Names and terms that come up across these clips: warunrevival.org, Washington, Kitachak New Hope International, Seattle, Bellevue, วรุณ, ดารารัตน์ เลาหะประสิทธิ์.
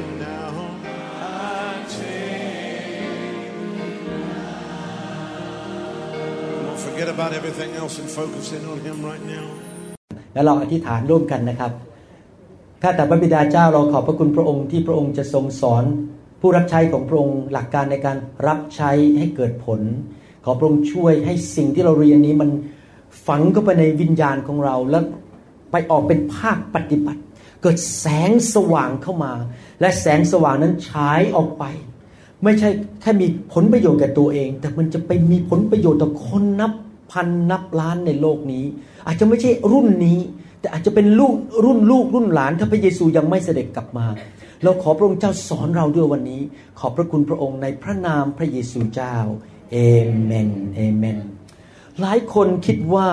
it now. I take it now. Don't forget about everything else and focus in on him right now. แล้วเราอธิษฐานร่วมกันนะครับข้าแต่พระบิดาเจ้าเราขอบพระคุณพระองค์ที่พระองค์จะทรงสอนผู้รับใช้ของพระองค์หลักการในการรับใช้ให้เกิดผลขอพระองค์ช่วยให้สิ่งที่เราเรียนนี้มันฝังเข้าไปในวิญญาณของเราแล้วไปออกเป็นภาคปฏิบัติเกิดแสงสว่างเข้ามาและแสงสว่างนั้นฉายออกไปไม่ใช่แค่มีผลประโยชน์แก่ตัวเองแต่มันจะไปมีผลประโยชน์ต่อคนนับพันนับล้านในโลกนี้อาจจะไม่ใช่รุ่นนี้แต่อาจจะเป็นรุ่นลูกรุ่นหลานถ้าพระเยซูยังไม่เสด็จกลับมาเราขอพระองค์เจ้าสอนเราด้วยวันนี้ขอบพระคุณพระองค์ในพระนามพระเยซูเจ้าเอเมนเอเมนหลายคนคิดว่า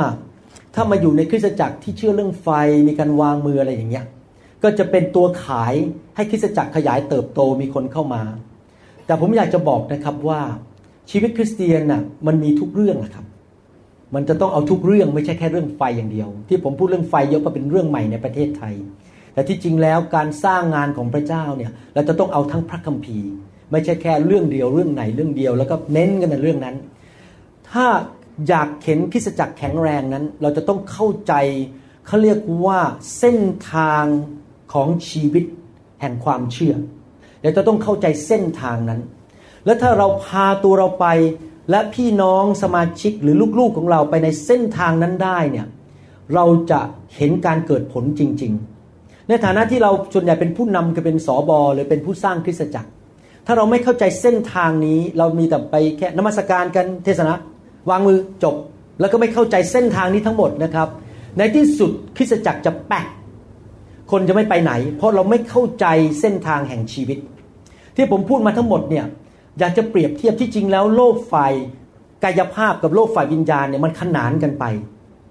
ถ้ามาอยู่ในคริสตจักรที่เชื่อเรื่องไฟมีการวางมืออะไรอย่างเงี้ยก็จะเป็นตัวขายให้คริสตจักรขยายเติบโตมีคนเข้ามาแต่ผมอยากจะบอกนะครับว่าชีวิตคริสเตียนน่ะมันมีทุกเรื่องนะครับมันจะต้องเอาทุกเรื่องไม่ใช่แค่เรื่องไฟอย่างเดียวที่ผมพูดเรื่องไฟเยอะเพราะเป็นเรื่องใหม่ในประเทศไทยแต่ที่จริงแล้วการสร้างงานของพระเจ้าเนี่ยเราจะต้องเอาทั้งพระคัมภีร์ไม่ใช่แค่เรื่องเดียวเรื่องไหนเรื่องเดียวแล้วก็เน้นกันในเรื่องนั้นถ้าอยากเห็นคริสตจักรแข็งแรงนั้นเราจะต้องเข้าใจเขาเรียกว่าเส้นทางของชีวิตแห่งความเชื่อเราจะต้องเข้าใจเส้นทางนั้นและถ้าเราพาตัวเราไปและพี่น้องสมาชิกหรือลูกๆของเราไปในเส้นทางนั้นได้เนี่ยเราจะเห็นการเกิดผลจริงๆในฐานะที่เราส่วนใหญ่เป็นผู้นำก็เป็นสบหรือเป็นผู้สร้างคริสตจักรถ้าเราไม่เข้าใจเส้นทางนี้เรามีแต่ไปแค่นมัสการกันเทศนาวางมือจบแล้วก็ไม่เข้าใจเส้นทางนี้ทั้งหมดนะครับในที่สุดคริสตจักรจะแปะคนจะไม่ไปไหนเพราะเราไม่เข้าใจเส้นทางแห่งชีวิตที่ผมพูดมาทั้งหมดเนี่ยอยากจะเปรียบเทียบที่จริงแล้วโลกฝ่ายกายภาพกับโลกฝ่ายวิญญาณเนี่ยมันขนานกันไป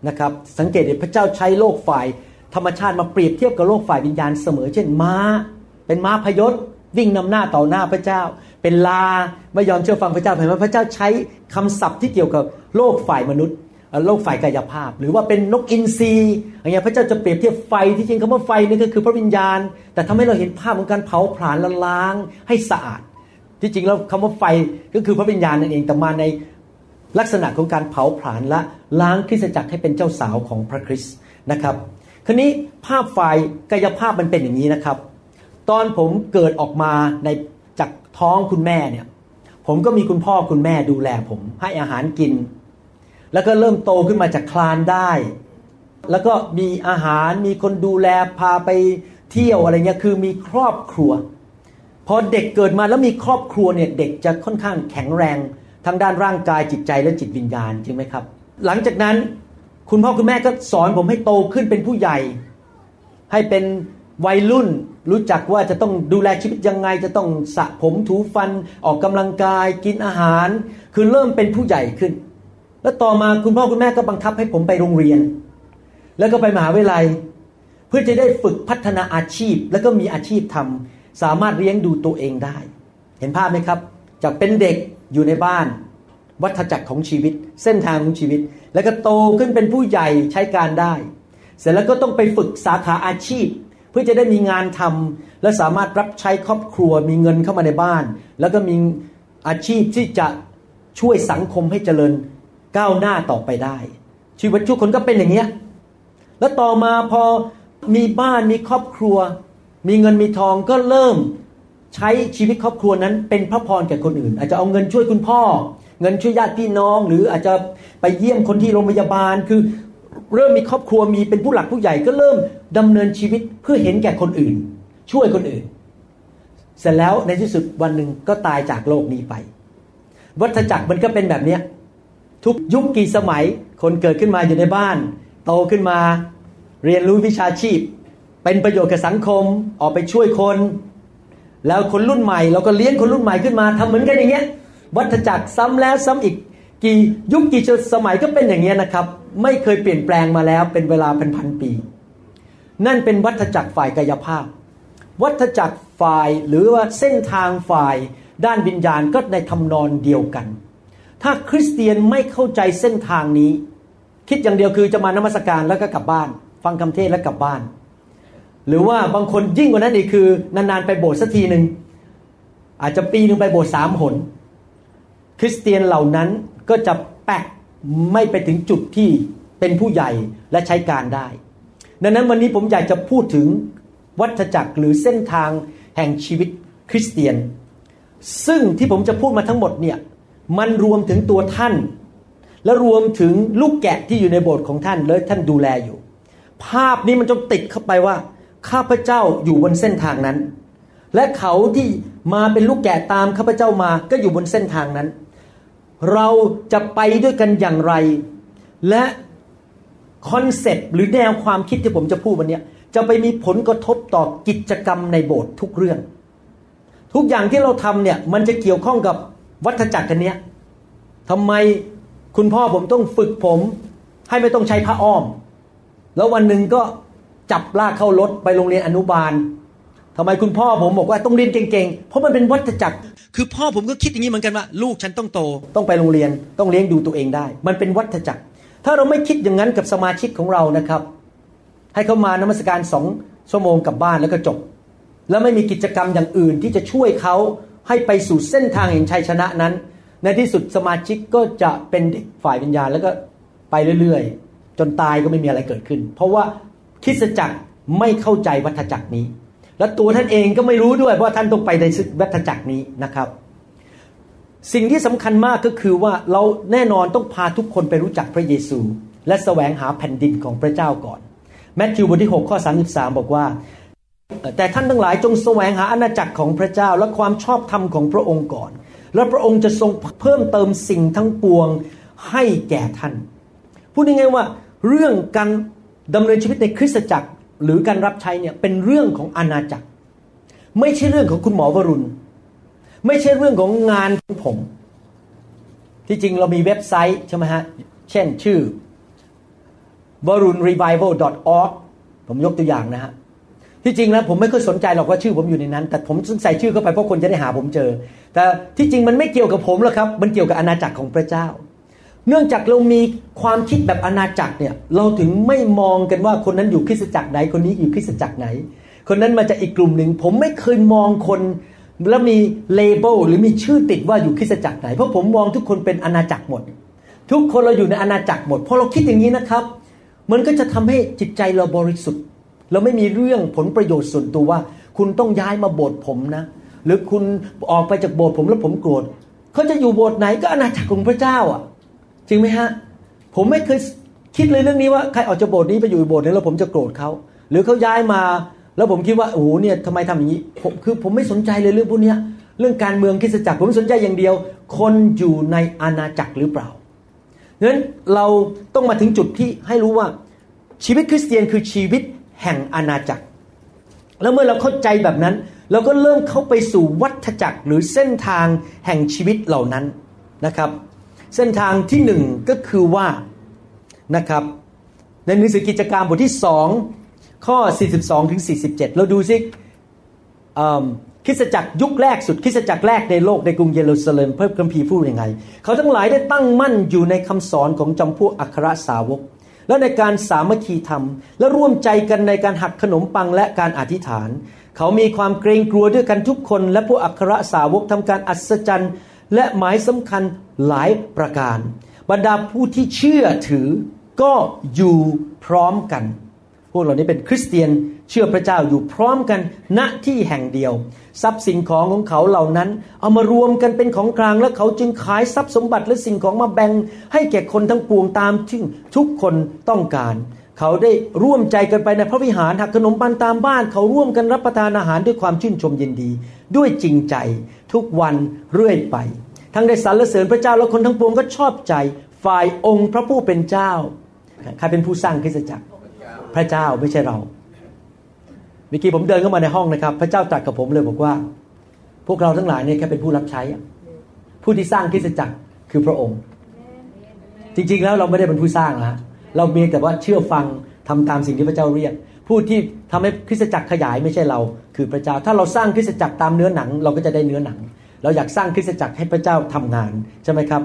นะครับสังเกตเห็นพระเจ้าใช้โลกฝ่ายธรรมชาติมาเปรียบเทียบกับโลกฝ่ายวิญญาณเสมอเช่นม้าเป็นม้าพยศวิ่งนำหน้าต่อหน้าพระเจ้าเป็นลาไม่ยอมเชื่อฟังพระเจ้าเห็นไหมพระเจ้าใช้คำศัพท์ที่เกี่ยวกับโลกฝ่ายมนุษย์โลกฝ่ายกายภาพหรือว่าเป็นนกอินทรีอย่างเงี้ยพระเจ้าจะเปรียบเทียบไฟที่จริงคำว่าไฟนี่ก็คือพระวิญญาณแต่ทำให้เราเห็นภาพของการเผาผลาญและล้างให้สะอาดที่จริงแล้วคำว่าไฟก็คือพระวิญญาณนั่นเองแต่มาในลักษณะของการเผาผลาญและล้างคริสตจักรให้เป็นเจ้าสาวของพระคริสต์นะครับคราวนี้ภาพไฟกายภาพมันเป็นอย่างนี้นะครับตอนผมเกิดออกมาในจากท้องคุณแม่เนี่ยผมก็มีคุณพ่อคุณแม่ดูแลผมให้อาหารกินแล้วก็เริ่มโตขึ้นมาจากคลานได้แล้วก็มีอาหารมีคนดูแลพาไปเที่ยวอะไรเงี้ยคือมีครอบครัวพอเด็กเกิดมาแล้วมีครอบครัวเนี่ยเด็กจะค่อนข้างแข็งแรงทั้งด้านร่างกายจิตใจและจิตวิญญาณจริงไหมครับหลังจากนั้นคุณพ่อคุณแม่ก็สอนผมให้โตขึ้นเป็นผู้ใหญ่ให้เป็นวัยรุ่นรู้จักว่าจะต้องดูแลชีวิตยังไงจะต้องสระผมถูฟันออกกำลังกายกินอาหารคือเริ่มเป็นผู้ใหญ่ขึ้นแล้วต่อมาคุณพ่อคุณแม่ก็บังคับให้ผมไปโรงเรียนแล้วก็ไปมหาวิทยาลัยเพื่อจะได้ฝึกพัฒนาอาชีพแล้วก็มีอาชีพทำสามารถเลี้ยงดูตัวเองได้เห็นภาพไหมครับจากเป็นเด็กอยู่ในบ้านวัฏจักรของชีวิตเส้นทางของชีวิตแล้วก็โตขึ้นเป็นผู้ใหญ่ใช้การได้เสร็จแล้วก็ต้องไปฝึกสาขาอาชีพเพื่อจะได้มีงานทำและสามารถรับใช้ครอบครัวมีเงินเข้ามาในบ้านแล้วก็มีอาชีพที่จะช่วยสังคมให้เจริญก้าวหน้าต่อไปได้ชีวิตทุกคนก็เป็นอย่างเงี้ยแล้วต่อมาพอมีบ้านมีครอบครัวมีเงินมีทองก็เริ่ม ใช้ชีวิตครอบครัวนั้นเป็นพระพรแก่คนอื่นอาจจะเอาเงินช่วยคุณพ่อเงินช่วยญาติพี่น้องหรืออาจจะไปเยี่ยมคนที่โรงพยาบาลคือเริ่มมีครอบครัวมีเป็นผู้หลักผู้ใหญ่ก็เริ่มดำเนินชีวิตเพื่อเห็นแก่คนอื่นช่วยคนอื่นเสร็จแล้วในที่สุดวันหนึ่งก็ตายจากโลกนี้ไปวัฏจักรมันก็เป็นแบบนี้ทุกยุคกี่สมัยคนเกิดขึ้นมาอยู่ในบ้านโตขึ้นมาเรียนรู้วิชาชีพเป็นประโยชน์กับสังคมออกไปช่วยคนแล้วคนรุ่นใหม่เราก็เลี้ยงคนรุ่นใหม่ขึ้นมาทำเหมือนกันอย่างเงี้ยวัฏจักรซ้ำแล้วซ้ำอีกกี่ยุคกี่สมัยก็เป็นอย่างเงี้ยนะครับไม่เคยเปลี่ยนแปลงมาแล้วเป็นเวลาเป็นพันปีนั่นเป็นวัฏจักรฝ่ายกายภาพวัฏจักรฝ่ายหรือว่าเส้นทางฝ่ายด้านวิญญาณก็ในทำนองเดียวกันถ้าคริสเตียนไม่เข้าใจเส้นทางนี้คิดอย่างเดียวคือจะมานมัสการแล้วก็กลับบ้านฟังคำเทศแล้วกลับบ้านหรือว่าบางคนยิ่งกว่านั้นอีกคือนานๆไปโบสถ์สักทีนึงอาจจะปีนึงไปโบสถ์3 หนคริสเตียนเหล่านั้นก็จะแปะไม่ไปถึงจุดที่เป็นผู้ใหญ่และใช้การได้ดังนั้นวันนี้ผมอยากจะพูดถึงวัฏจักรหรือเส้นทางแห่งชีวิตคริสเตียนซึ่งที่ผมจะพูดมาทั้งหมดเนี่ยมันรวมถึงตัวท่านและรวมถึงลูกแกะที่อยู่ในโบสถ์ของท่านและท่านดูแลอยู่ภาพนี้มันจงติดเข้าไปว่าข้าพเจ้าอยู่บนเส้นทางนั้นและเขาที่มาเป็นลูกแกะตามข้าพเจ้ามาก็อยู่บนเส้นทางนั้นเราจะไปด้วยกันอย่างไรและคอนเซ็ปต์หรือแนวความคิดที่ผมจะพูดวันนี้จะไปมีผลกระทบต่อกิจกรรมในโบสถ์ทุกเรื่องทุกอย่างที่เราทำเนี่ยมันจะเกี่ยวข้องกับวัฏจักรกันเนี้ยทำไมคุณพ่อผมต้องฝึกผมให้ไม่ต้องใช้ผ้าอ้อมแล้ววันหนึ่งก็จับลากเข้ารถไปโรงเรียนอนุบาลทำไมคุณพ่อผมบอกว่าต้องเรียนเก่งๆเพราะมันเป็นวัฏจักรคือพ่อผมก็คิดอย่างนี้เหมือนกันว่าลูกฉันต้องโตต้องไปโรงเรียนต้องเลี้ยงดูตัวเองได้มันเป็นวัฏจักรถ้าเราไม่คิดอย่างนั้นกับสมาชิกของเรานะครับให้เขามานมัสการ2 ชั่วโมงกลับบ้านแล้วก็จบแล้วไม่มีกิจกรรมอย่างอื่นที่จะช่วยเขาให้ไปสู่เส้นทางแห่งชัยชนะนั้นในที่สุดสมาชิกก็จะเป็นเด็กฝ่ายวิญญาณแล้วก็ไปเรื่อยๆจนตายก็ไม่มีอะไรเกิดขึ้นเพราะว่าคริสตจักรไม่เข้าใจวัฏจักรนี้และตัวท่านเองก็ไม่รู้ด้วยว่าท่านต้องไปในวัฏจักรนี้นะครับสิ่งที่สำคัญมากก็คือว่าเราแน่นอนต้องพาทุกคนไปรู้จักพระเยซูและแสวงหาแผ่นดินของพระเจ้าก่อนแมทธิวบทที่6ข้อ33บอกว่าแต่ท่านทั้งหลายจงแสวงหาอาณาจักรของพระเจ้าและความชอบธรรมของพระองค์ก่อนและพระองค์จะทรงเพิ่มเติมสิ่งทั้งปวงให้แก่ท่านพูดง่ายๆว่าเรื่องการดำเนินชีวิตในคริสตจักรหรือการรับใช้เนี่ยเป็นเรื่องของอาณาจักรไม่ใช่เรื่องของคุณหมอวรุณไม่ใช่เรื่องของงานของผมที่จริงเรามีเว็บไซต์ใช่ไหมฮะเช่นชื่อ warunrevival.org ผมยกตัวอย่างนะฮะที่จริงแล้วผมไม่เคยสนใจหรอกว่าชื่อผมอยู่ในนั้นแต่ผมใส่ชื่อเข้าไปเพราะคนจะได้หาผมเจอแต่ที่จริงมันไม่เกี่ยวกับผมหรอกครับมันเกี่ยวกับอาณาจักรของพระเจ้าเนื่องจากเรามีความคิดแบบอาณาจักรเนี่ยเราถึงไม่มองกันว่าคนนั้นอยู่คริสตจักรไหนคนนี้อยู่คริสตจักรไหนคนนั้นมาจากอีกกลุ่มหนึ่งผมไม่เคยมองคนแล้วมีเลเบลหรือมีชื่อติดว่าอยู่คริสตจักรไหนเพราะผมมองทุกคนเป็นอาณาจักรหมดทุกคนเราอยู่ในอาณาจักรหมดพอเราคิดอย่างนี้นะครับมันก็จะทำให้จิตใจเราบริสุทธิ์เราไม่มีเรื่องผลประโยชน์ส่วนตัวว่าคุณต้องย้ายมาโบสถ์ผมนะหรือคุณออกไปจากโบสถ์ผมแล้วผมโกรธเขาจะอยู่โบสถ์ไหนก็อาณาจักรของพระเจ้าอ่ะจริงไหมฮะผมไม่เคยคิดเลยเรื่องนี้ว่าใครออกจากโบสถ์นี้ไปอยู่โบสถ์นี้แล้วผมจะโกรธเขาหรือเขาย้ายมาแล้วผมคิดว่าโอ้โหเนี่ยทำไมทำอย่างนี้ผมไม่สนใจเลยเรื่องพวกนี้เรื่องการเมืองคริสตจักรผมสนใจอย่างเดียวคนอยู่ในอาณาจักรหรือเปล่าดังนั้นเราต้องมาถึงจุดที่ให้รู้ว่าชีวิตคริสเตียนคือชีวิตแห่งอาณาจักรแล้วเมื่อเราเข้าใจแบบนั้นเราก็เริ่มเข้าไปสู่วัฏจักรหรือเส้นทางแห่งชีวิตเหล่านั้นนะครับเส้นทางที่หนึ่งก็คือว่านะครับในหนังสือกิจการบทที่2ข้อ42ถึง47เราดูซิคริสตจักรยุคแรกสุดคริสตจักรแรกในโลกในกรุงเยรูซาเล็มพระคัมภีร์พูดยังไงเขาทั้งหลายได้ตั้งมั่นอยู่ในคำสอนของจำพวกอัครสาวกและในการสามัคคีธรรมและร่วมใจกันในการหักขนมปังและการอธิษฐานเขามีความเกรงกลัวด้วยกันทุกคนและพวกอัครสาวกทำการอัศจรรย์และหมายสำคัญหลายประการบรรดาผู้ที่เชื่อถือก็อยู่พร้อมกัน วกเหล่านี้เป็นคริสเตียนเชื่อพระเจ้าอยู่พร้อมกันณที่แห่งเดียวทรัพย์สินของเขาเหล่านั้นเอามารวมกันเป็นของกลางและเขาจึงขายทรัพย์สมบัติและสิ่งของมาแบ่งให้แก่คนทั้งปวงตามที่ทุกคนต้องการเขาได้ร่วมใจกันไปในพระวิหารหักขนมปังตามบ้านเขาร่วมกันรับประทานอาหารด้วยความชื่นชมยินดีด้วยจริงใจทุกวันเรื่อยไปทั้งได้สรรเสริญพระเจ้าและคนทั้งปวงก็ชอบใจฝ่ายองค์พระผู้เป็นเจ้าใครเป็นผู้สร้างคริสตจักรพระเจ้าไม่ใช่เราเมื่อกี้ผมเดินเข้ามาในห้องนะครับพระเจ้าตรัสกับผมเลยบอกว่าพวกเราทั้งหลายเนี่ยแค่เป็นผู้รับใช้ผู้ที่สร้างคริสตจักรคือพระองค์จริงๆแล้วเราไม่ได้เป็นผู้สร้างนะเราเพียงแต่ว่าเชื่อฟังทำตามสิ่งที่พระเจ้าเรียกผู้ที่ทำให้คริสตจักรขยายไม่ใช่เราคือพระเจ้าถ้าเราสร้างคริสตจักรตามเนื้อหนังเราก็จะได้เนื้อหนังเราอยากสร้างคริสตจักรให้พระเจ้าทำงานใช่ไหมครับ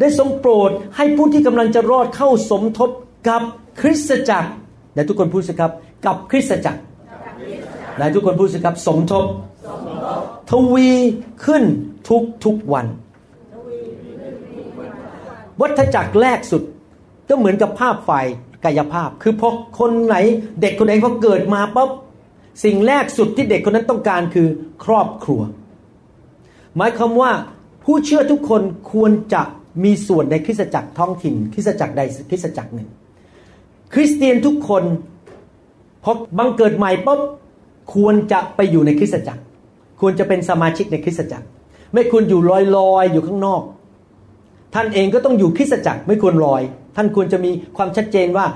ได้ทรงโปรดให้ผู้ที่กำลังจะรอดเข้าสมทบกับคริสตจักรไหนทุกคนพูดสิครับกับคริสตจักรไหนทุกคนพูดสิครับสมทบทวีขึ้นทุกวันวัฏจักรแรกสุดก็เหมือนกับภาพฝ่ายกายภาพคือพอคนไหนเด็กคนไหนพอเกิดมาปั๊บสิ่งแรกสุดที่เด็กคนนั้นต้องการคือครอบครัวหมายความว่าผู้เชื่อทุกคนควรจะมีส่วนในคริสตจักรท้องถิ่นคริสตจักรใดคริสตจักรหนึ่งคริสเตียนทุกคนพอบังเกิดใหม่ปุ๊บควรจะไปอยู่ในคริสตจักรควรจะเป็นสมาชิกในคริสตจักรไม่ควรอยู่ลอยอยู่ข้างนอกท่านเองก็ต้องอยู่คริสตจักรไม่ควรลอยท่านควรจะมีความชัดเจนว่า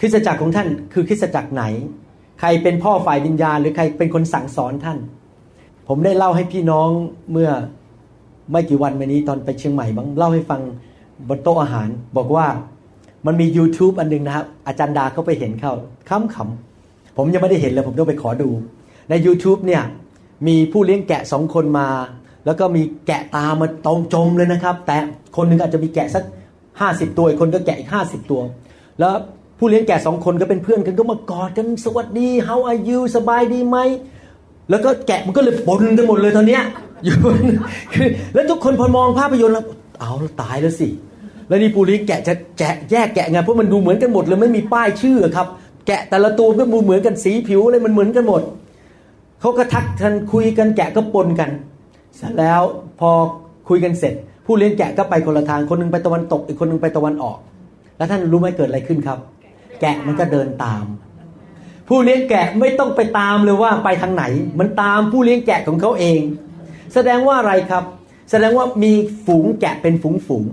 คริสตจักรของท่านคือคริสตจักรไหนใครเป็นพ่อฝ่ายวิญญาณหรือใครเป็นคนสั่งสอนท่านผมได้เล่าให้พี่น้องเมื่อไม่กี่วันมานี้ตอนไปเชียงใหม่บ้างเล่าให้ฟังบนโต๊ะอาหารบอกว่ามันมี YouTube อันนึงนะครับอาจารย์ดาเขาไปเห็นเข้าขำผมยังไม่ได้เห็นเลยผมต้องไปขอดูใน YouTube เนี่ยมีผู้เลี้ยงแกะ2คนมาแล้วก็มีแกะตามาตองจมเลยนะครับแต่คนนึงอาจจะมีแกะสัก50ตัวอีกคนก็แกะอีก50ตัวแล้วผู้เลี้ยงแกะ2คนก็เป็นเพื่อนกันก็มากอดกันสวัสดี How are you สบายดีไหมแล้วก็แกะมันก็เลยปนกันหมดเลยตอนเนี้ยแล้วทุกคนพอมองภาพยนตร์แล้วเอาแล้วตายแล้วสิแล้วนี่ปูลิงแกะจะแยกแกะไงเพราะมันดูเหมือนกันหมดเลยไม่มีป้ายชื่อครับแกะแต่ละตัวก็ดูเหมือนกันสีผิวอะไรมันเหมือนกันหมดเขาก็ทักทันคุยกันแกะก็ปนกันเสร็จแล้วพอคุยกันเสร็จผู้เลี้ยงแกะก็ไปคนละทางคนนึงไปตะวันตกอีกคนนึงไปตะวันออกแล้วท่านรู้ไหมเกิดอะไรขึ้นครับแกะมันก็เดินตามผู้เลี้ยงแกะไม่ต้องไปตามเลยว่าไปทางไหนมันตามผู้เลี้ยงแกะของเขาเองแสดงว่าอะไรครับแสดงว่ามีฝูงแกะเป็นฝูง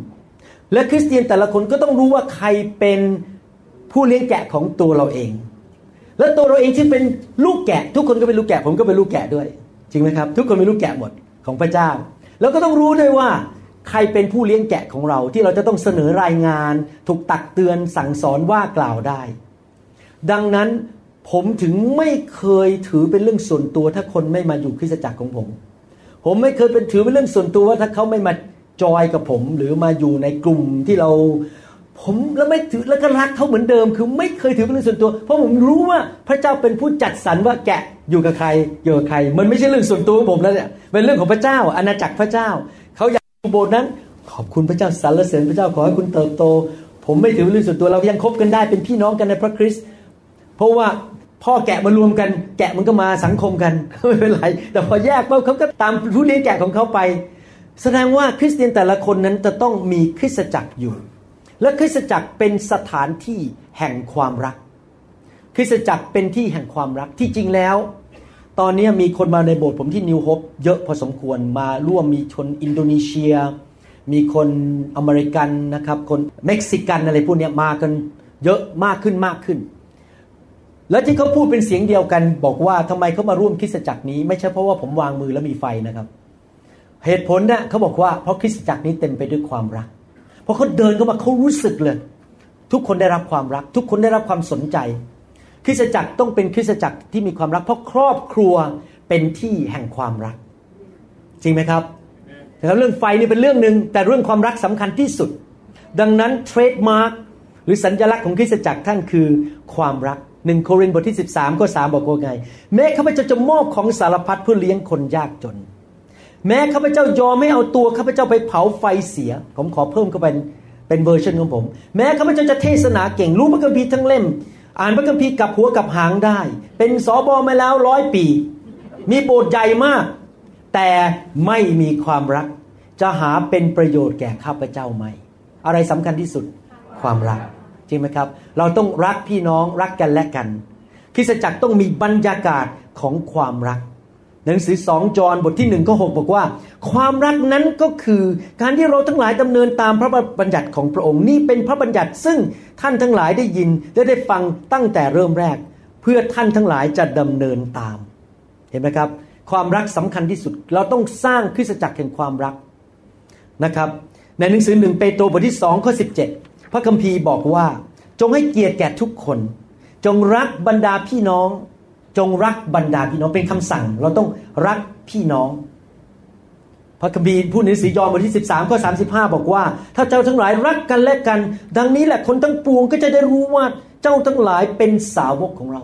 และคริสเตียนแต่ละคนก็ต้องรู้ว่าใครเป็นผู้เลี้ยงแกะของตัวเราเองและตัวเราเองที่เป็นลูกแกะทุกคนก็เป็นลูกแกะผมก็เป็นลูกแกะด้วยจริงไหมครับทุกคนเป็นลูกแกะหมดของพระเจ้าแล้วก็ต้องรู้ด้วยว่าใครเป็นผู้เลี้ยงแกะของเราที่เราจะต้องเสนอรายงานถูกตักเตือนสั่งสอนว่ากล่าวได้ดังนั้นผมถึงไม่เคยถือเป็นเรื่องส่วนตัวถ้าคนไม่มาอยู่คริสตจักรของผมไม่เคยเป็นถือเป็นเรื่องส่วนตัวว่าถ้าเขาไม่มาจอยกับผมหรือมาอยู่ในกลุ่มที่เราผมแล้วไม่ถือแล้วก็รักเขาเหมือนเดิมคือไม่เคยถือเป็นเรื่องส่วนตัวเพราะผมรู้ว่าพระเจ้าเป็นผู้จัดสรรว่าแกะอยู่กับใครอยู่กับใครมันไม่ใช่เรื่องส่วนตัวของผมแล้วเนี่ยเป็นเรื่องของพระเจ้าอาณาจักรพระเจ้าเขาอยากอยู่โบสถ์นั้นขอบคุณพระเจ้าสรรเสริญพระเจ้าขอให้คุณเติบโตผมไม่ถือเป็นเรื่องส่วนตัวเรายังคบกันได้เป็นพี่น้องกันในพระคริสต์เพราะว่าพ่อแกะมารวมกันแกะมันก็มาสังคมกันไม่เป็นไรแต่พอแยกปุ๊บเขาก็ตามผู้เลี้ยงแกะของเขาไปแสดงว่าคริสเตียนแต่ละคนนั้นจะต้องมีคริสตจักรอยู่และคริสตจักรเป็นสถานที่แห่งความรักคริสตจักรเป็นที่แห่งความรักที่จริงแล้วตอนนี้มีคนมาในโบสถ์ผมที่นิวโฮปเยอะพอสมควรมาร่วมมีคนอินโดนีเซียมีคนอเมริกันนะครับคนเม็กซิกันอะไรพวกนี้มากันเยอะมากขึ้นแล้วที่เขาพูดเป็นเสียงเดียวกันบอกว่าทำไมเขามาร่วมคริสตจักรนี้ไม่ใช่เพราะว่าผมวางมือแล้วมีไฟนะครับเหตุผลเนี่ยเขาบอกว่าเพราะคริสตจักรนี้เต็มไปด้วยความรักเพราะเขาเดินเข้ามาเขารู้สึกเลยทุกคนได้รับความรักทุกคนได้รับความสนใจคริสตจักรต้องเป็นคริสตจักรที่มีความรักเพราะครอบครัวเป็นที่แห่งความรักจริงไหมครับแล้วเรื่องไฟนี่เป็นเรื่องนึงแต่เรื่องความรักสำคัญที่สุดดังนั้นเทรดมาร์กหรือสัญลักษณ์ของคริสตจักรท่านคือความรัก1โครินธ์บทที่13ข้อ3บอกว่าไงแม้ข้าพเจ้าจะมอบของสารพัดเพื่อเลี้ยงคนยากจนแม้ข้าพเจ้ายอมไม่เอาตัวข้าพเจ้าไปเผาไฟเสียผมขอเพิ่มเข้าไปเป็นเวอร์ชันของผมแม้ข้าพเจ้าจะเทศนาเก่งรู้พระคัมภีร์ทั้งเล่ม อ่านพระคัมภีร์กลับหัวกลับหางได้เป็นสบมาแล้ว100ปีมีโบสถ์ใหญ่มากแต่ไม่มีความรักจะหาเป็นประโยชน์แก่ข้าพเจ้าไหมอะไรสำคัญที่สุดความรักจริงไหมครับเราต้องรักพี่น้องรักกันและกันคริสตจักรต้องมีบรรยากาศของความรักหนังสือ2 จอห์นบทที่1ข้อ6บอกว่าความรักนั้นก็คือการที่เราทั้งหลายดำเนินตามพระบัญญัติของพระองค์นี่เป็นพระบัญญัติซึ่งท่านทั้งหลายได้ยินและได้ฟังตั้งแต่เริ่มแรกเพื่อท่านทั้งหลายจะดำเนินตามเห็นไหมครับความรักสำคัญที่สุดเราต้องสร้างคริสตจักรแห่งความรักนะครับในหนังสือ1 เปโตรบทที่2ข้อ17พระคัมภีร์บอกว่าจงให้เกียรติแก่ทุกคนจงรักบรรดาพี่น้องจงรักบรรดาพี่น้องเป็นคำสั่งเราต้องรักพี่น้องพระคัมภีร์พูดในหนังสือยอห์นบทที่13ข้อ35บอกว่าถ้าเจ้าทั้งหลายรักกันและกันดังนี้แหละคนทั้งปวงก็จะได้รู้ว่าเจ้าทั้งหลายเป็นสาวกของเรา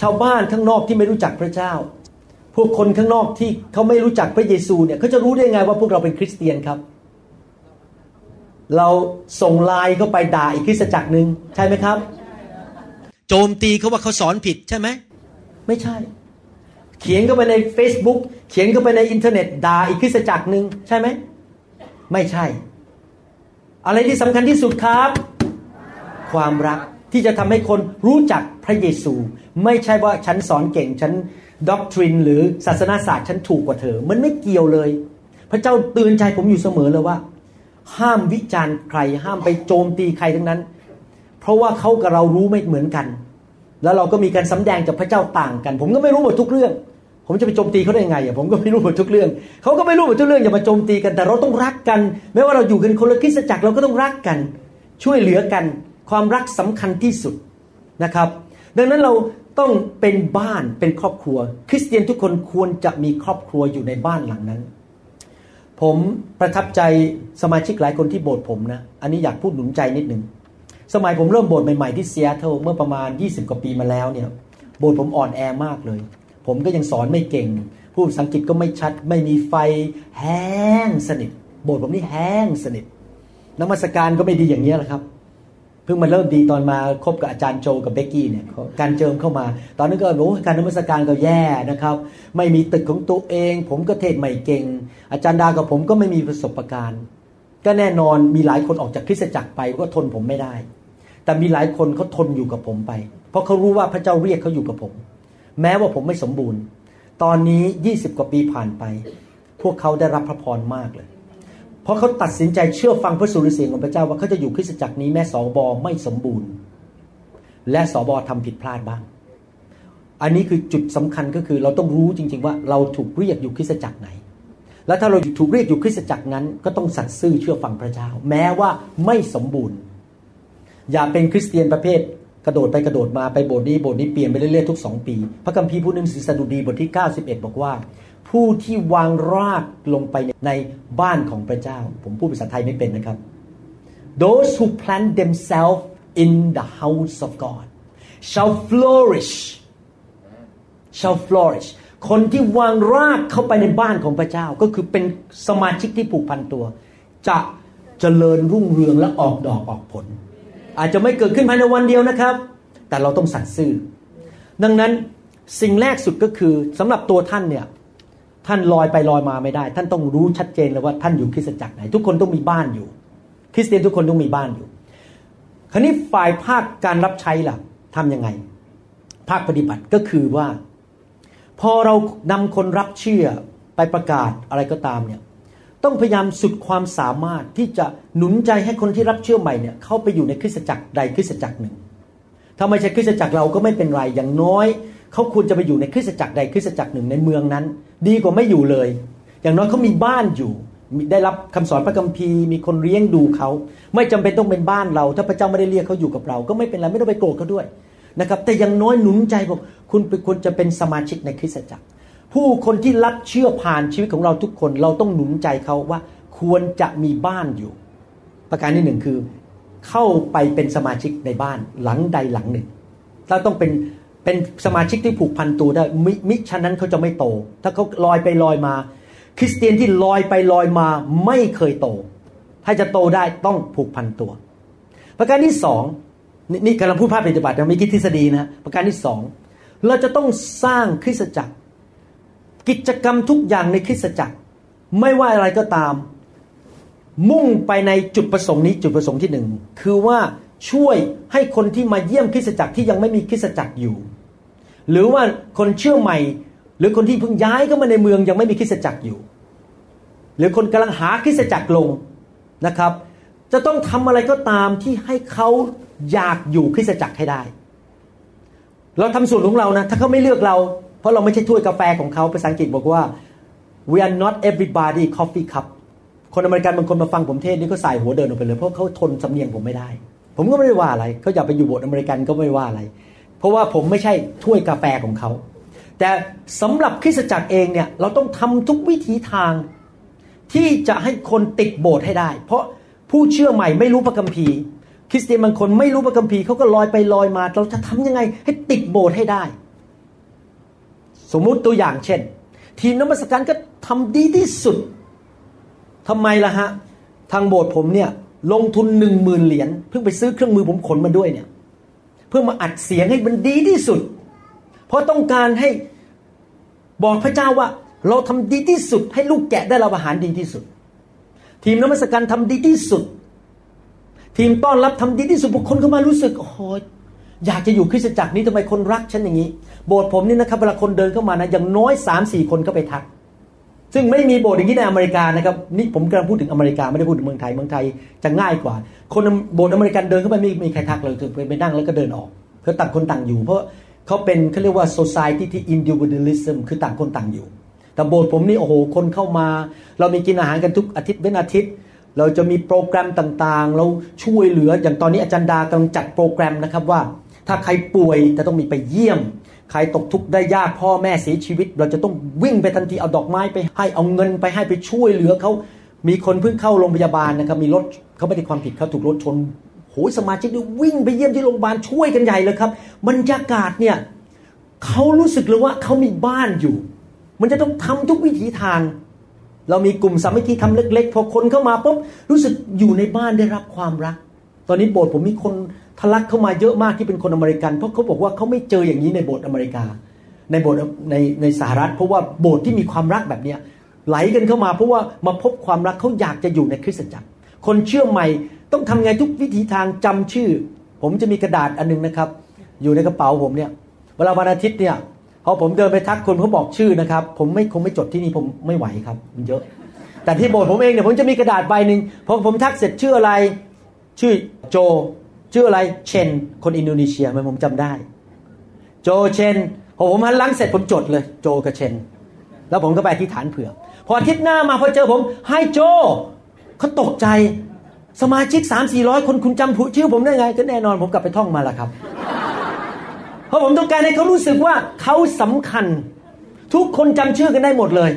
ชาวบ้านข้างนอกที่ไม่รู้จักพระเจ้าพวกคนข้างนอกที่เขาไม่รู้จักพระเยซูเนี่ยเขาจะรู้ได้ไงว่าพวกเราเป็นคริสเตียนครับเราส่งไลน์เข้าไปด่าอีกคริสตจักรนึงใช่ไหมครับโจมตีเขาว่าเขาสอนผิดใช่ไหมไม่ใช่เขียนเข้าไปใน Facebook เขียนเข้าไปในอินเทอร์เน็ตด่าอีกคริสตจักรนึงใช่ไหมไม่ใช่อะไรที่สำคัญที่สุดครับความรักที่จะทำให้คนรู้จักพระเยซูไม่ใช่ว่าฉันสอนเก่งฉันด็อกทรินหรือศาสนาศาสตร์ฉันถูกกว่าเธอมันไม่เกี่ยวเลยพระเจ้าเตือนใจผมอยู่เสมอเลยว่าห้ามวิจารณ์ใครห้ามไปโจมตีใครทั้งนั้นเพราะว่าเขากับเรารู้ไม่เหมือนกันแล้วเราก็มีการสำแดงจากพระเจ้าต่างกันผมก็ไม่รู้หมดทุกเรื่องผมจะไปโจมตีเขาได้ยังไงผมก็ไม่รู้หมดทุกเรื่องเขาก็ไม่รู้หมดทุกเรื่องอย่ามาโจมตีกันแต่เราต้องรักกันแม้ว่าเราอยู่กันคนละคริสตจักรเราก็ต้องรักกันช่วยเหลือกันความรักสำคัญที่สุดนะครับดังนั้นเราต้องเป็นบ้านเป็นครอบครัวคริสเตียนทุกคนควรจะมีครอบครัวอยู่ในบ้านหลังนั้นผมประทับใจสมาชิกหลายคนที่โบสถ์ผมนะอันนี้อยากพูดหนุนใจนิดนึงสมัยผมเริ่มโบสถ์ใหม่ๆที่ Seattle เมื่อประมาณ20กว่าปีมาแล้วเนี่ยโบสถ์ผมอ่อนแอมากเลยผมก็ยังสอนไม่เก่งพูดภาษาอังกฤษก็ไม่ชัดไม่มีไฟแห้งสนิทโบสถ์ผมนี่แห้งสนิทนมัสการก็ไม่ดีอย่างเงี้ยแหละครับเพิ่งมาเริ่มดีตอนมาคบกับอาจารย์โจกับเบกกี้เนี่ยการเจิมเข้ามาตอนนั้นก็รู้การนมัสการก็แย่นะครับไม่มีตึกของตัวเองผมก็เทศไม่เก่งอาจารย์ดากับผมก็ไม่มีประสบการณ์ก็แน่นอนมีหลายคนออกจากคริสตจักรไปก็ทนผมไม่ได้แต่มีหลายคนเขาทนอยู่กับผมไปเพราะเขารู้ว่าพระเจ้าเรียกเขาอยู่กับผมแม้ว่าผมไม่สมบูรณ์ตอนนี้20กว่าปีผ่านไปพวกเขาได้รับพระพรมากเลยเพราะเขาตัดสินใจเชื่อฟังพระสุรเสียงของพระเจ้าว่าเขาจะอยู่คริสตจักรนี้แม้สบไม่สมบูรณ์และสบทำผิดพลาดบ้างอันนี้คือจุดสำคัญก็คือเราต้องรู้จริงๆว่าเราถูกเรียกอยู่คริสตจักรไหนและถ้าเราถูกเรียกอยู่คริสตจักรนั้นก็ต้องสัตย์ซื่อเชื่อฟังพระเจ้าแม้ว่าไม่สมบูรณ์อย่าเป็นคริสเตียนประเภทกระโดดไปกระโดดมาไปโบสถ์นี้เปลี่ยนไปเรื่อยๆทุก2ปีพระคัมภีร์พูดในหนังสือสดุดีบทที่91บอกว่าผู้ที่วางรากลงไปในบ้านของพระเจ้าผมพูดภาษาไทยไม่เป็นนะครับ Those who plant themselves in the house of God shall flourish คนที่วางรากเข้าไปในบ้านของพระเจ้าก็คือเป็นสมาชิกที่ผูกพันตัวจะเจริญรุ่งเรืองและออกดอกออกผลอาจจะไม่เกิดขึ้นภายในวันเดียวนะครับแต่เราต้องสัตย์ซื่อดังนั้นสิ่งแรกสุดก็คือสำหรับตัวท่านเนี่ยท่านลอยไปลอยมาไม่ได้ท่านต้องรู้ชัดเจนเลยว่าท่านอยู่คริสตจักรไหนทุกคนต้องมีบ้านอยู่คริสเตียนทุกคนต้องมีบ้านอยู่คราวนี้ฝ่ายภาคการรับใช้ล่ะทำยังไงภาคปฏิบัติก็คือว่าพอเรานำคนรับเชื่อไปประกาศอะไรก็ตามเนี่ยต้องพยายามสุดความสามารถที่จะหนุนใจให้คนที่รับเชื่อใหม่เนี่ยเข้าไปอยู่ในคริสตจักรใดคริสตจักรหนึ่งถ้าไม่ใช่คริสตจักรเราก็ไม่เป็นไรอย่างน้อยเขาควรจะไปอยู่ในคริสตจักรใดคริสตจักรหนึ่งในเมืองนั้นดีกว่าไม่อยู่เลยอย่างน้อยเขามีบ้านอยู่ได้รับคำสอนพระคัมภีร์มีคนเลี้ยงดูเขาไม่จำเป็นต้องเป็นบ้านเราถ้าพระเจ้าไม่ได้เรียกเขาอยู่กับเราก็ไม่เป็นไรไม่ต้องไปโกรธเขาด้วยนะครับแต่อย่างน้อยหนุนใจบอกคุณควรจะเป็นสมาชิกในคริสตจักรผู้คนที่รับเชื่อผ่านชีวิตของเราทุกคนเราต้องหนุนใจเขาว่าควรจะมีบ้านอยู่ประการที่1คือเข้าไปเป็นสมาชิกในบ้านหลังใดหลังหนึ่งเราต้องเป็นสมาชิกที่ผูกพันตัวได้มิฉะนั้นเขาจะไม่โตถ้าเขาลอยไปลอยมาคริสเตียนที่ลอยไปลอยมาไม่เคยโตถ้าจะโตได้ต้องผูกพันตัวประการที่2 นี่กำลังพูดภาพปฏิบัติเราไม่คิดทฤษฎีนะประการที่สองเราจะต้องสร้างคริสตจักรกิจกรรมทุกอย่างในคริสตจักรไม่ว่าอะไรก็ตามมุ่งไปในจุดประสงค์นี้จุดประสงค์ที่หนึ่งคือว่าช่วยให้คนที่มาเยี่ยมคริสตจักรที่ยังไม่มีคริสตจักรอยู่หรือว่าคนเชื่อใหม่หรือคนที่เพิ่งย้ายเข้ามาในเมืองยังไม่มีคริสตจักรอยู่หรือคนกำลังหาคริสตจักรลงนะครับจะต้องทำอะไรก็ตามที่ให้เขาอยากอยู่คริสตจักรให้ได้เราทำส่วนของเรานะถ้าเขาไม่เลือกเราเพราะเราไม่ใช่ถ้วยกาแฟของเขาภาษาอังกฤษบอกว่า we are not everybody coffee cup คนอเมริกันบางคนมาฟังผมเทศนี่ก็ใส่หัวเดินออกไปเลยเพราะเขาทนสำเนียงผมไม่ได้ผมก็ไม่ได้ว่าอะไรเขาอยากไปอยู่โบสถ์อเมริกันก็ไม่ว่าอะไรเพราะว่าผมไม่ใช่ถ้วยกาแฟของเขาแต่สำหรับคริสตจักรเองเนี่ยเราต้องทำทุกวิถีทางที่จะให้คนติดโบสถ์ให้ได้เพราะผู้เชื่อใหม่ไม่รู้พระคัมภีร์คริสเตียนบางคนไม่รู้พระคัมภีร์เขาก็ลอยไปลอยมาเราจะทำยังไงให้ติดโบสถ์ให้ได้สมมุติตัวอย่างเช่นทีมนมัสการก็ทำดีที่สุดทำไมล่ะฮะทางโบสถ์ผมเนี่ยลงทุน 10,000 เหรียญเพิ่งไปซื้อเครื่องมือผมขนมาด้วยเนี่ยเพื่อมาอัดเสียงให้มันดีที่สุดเพราะต้องการให้บอกพระเจ้าว่าเราทำดีที่สุดให้ลูกแกะได้รับอาหารดีที่สุดทีมนมัสการทำดีที่สุดทีมต้อนรับทำดีที่สุดพวกคนเข้ามารู้สึกโอ้โหอยากจะอยู่คริสตจักรนี้ทำไมคนรักฉันอย่างนี้โบสถ์ผมนี่นะครับเวลาคนเดินเข้ามานะอย่างน้อย 3-4 คนก็ไปทักซึ่งไม่มีโบสถ์อย่างนี้ในอเมริกานะครับนี่ผมกำลังพูดถึงอเมริกาไม่ได้พูดถึงเมืองไทยเมืองไทยจะง่ายกว่าคนโบสถ์อเมริกันเดินเข้าไปมีใครทักเลยไปนั่งแล้วก็เดินออกเพราะต่างคนต่างอยู่เพราะเขาเป็นเขาเรียกว่า society ที่ individualism คือต่างคนต่างอยู่แต่โบสถ์ผมนี่โอ้โหคนเข้ามาเรามีกินอาหารกันทุกอาทิตย์เว้นอาทิตย์เราจะมีโปรแกรมต่างๆเราช่วยเหลืออย่างตอนนี้อาจารย์ดากำลังจัดโปรแกรมนะครับว่าถ้าใครป่วยจะต้องมีไปเยี่ยมใครตกทุกข์ได้ยากพ่อแม่เสียชีวิตเราจะต้องวิ่งไปทันทีเอาดอกไม้ไปให้เอาเงินไปให้ไปช่วยเหลือเขามีคนเพิ่งเข้าโรงพยาบาลนะครับมีรถเขาไม่ได้ความผิดเขาถูกรถชนโหสมาชิกนี่วิ่งไปเยี่ยมที่โรงพยาบาลช่วยกันใหญ่เลยครับบรรยากาศเนี่ยเขารู้สึกเลยว่าเขามีบ้านอยู่มันจะต้องทำทุกวิถีทางเรามีกลุ่มสามัคคีทำเล็กๆพอคนเข้ามาปุ๊บรู้สึกอยู่ในบ้านได้รับความรักตอนนี้โบสถ์ผมมีคนทะลักเข้ามาเยอะมากที่เป็นคนอเมริกันเพราะเขาบอกว่าเขาไม่เจออย่างนี้ในโบสถ์อเมริกาในโบสถ์ในสหรัฐเพราะว่าโบสถ์ที่มีความรักแบบนี้ไหลกันเข้ามาเพราะว่ามาพบความรักเขาอยากจะอยู่ในคริสตจักรคนเชื่อใหม่ต้องทำไงทุกวิถีทางจำชื่อผมจะมีกระดาษอันนึงนะครับอยู่ในกระเป๋าผมเนี่ยเวลาวันอาทิตย์เนี่ยพอผมเดินไปทักคนเขาบอกชื่อนะครับผมไม่คงไม่จดที่นี่ผมไม่ไหวครับมันเยอะแต่ที่โบสถ์ผมเองเนี่ยผมจะมีกระดาษใบนึงพอผมทักเสร็จชื่ออะไรชื่อโจชื่ออะไรเชนคนอินโดนีเซียมั้ยผมจำได้โจเชนพอผมหันหลังเสร็จผมจดเลยโจกับเชนแล้วผมก็ไปอธิษฐานเผื่อพออาทิตย์หน้ามาพอเจอผมให้โจเขาตกใจสมาชิก 3-400 คนคุณจำชื่อผมได้ไงก็แน่นอนผมกลับไปท่องมาละครับ เพราะผมต้องการให้เขารู้สึกว่าเขาสำคัญทุกคนจำชื่อกันได้หมดเลย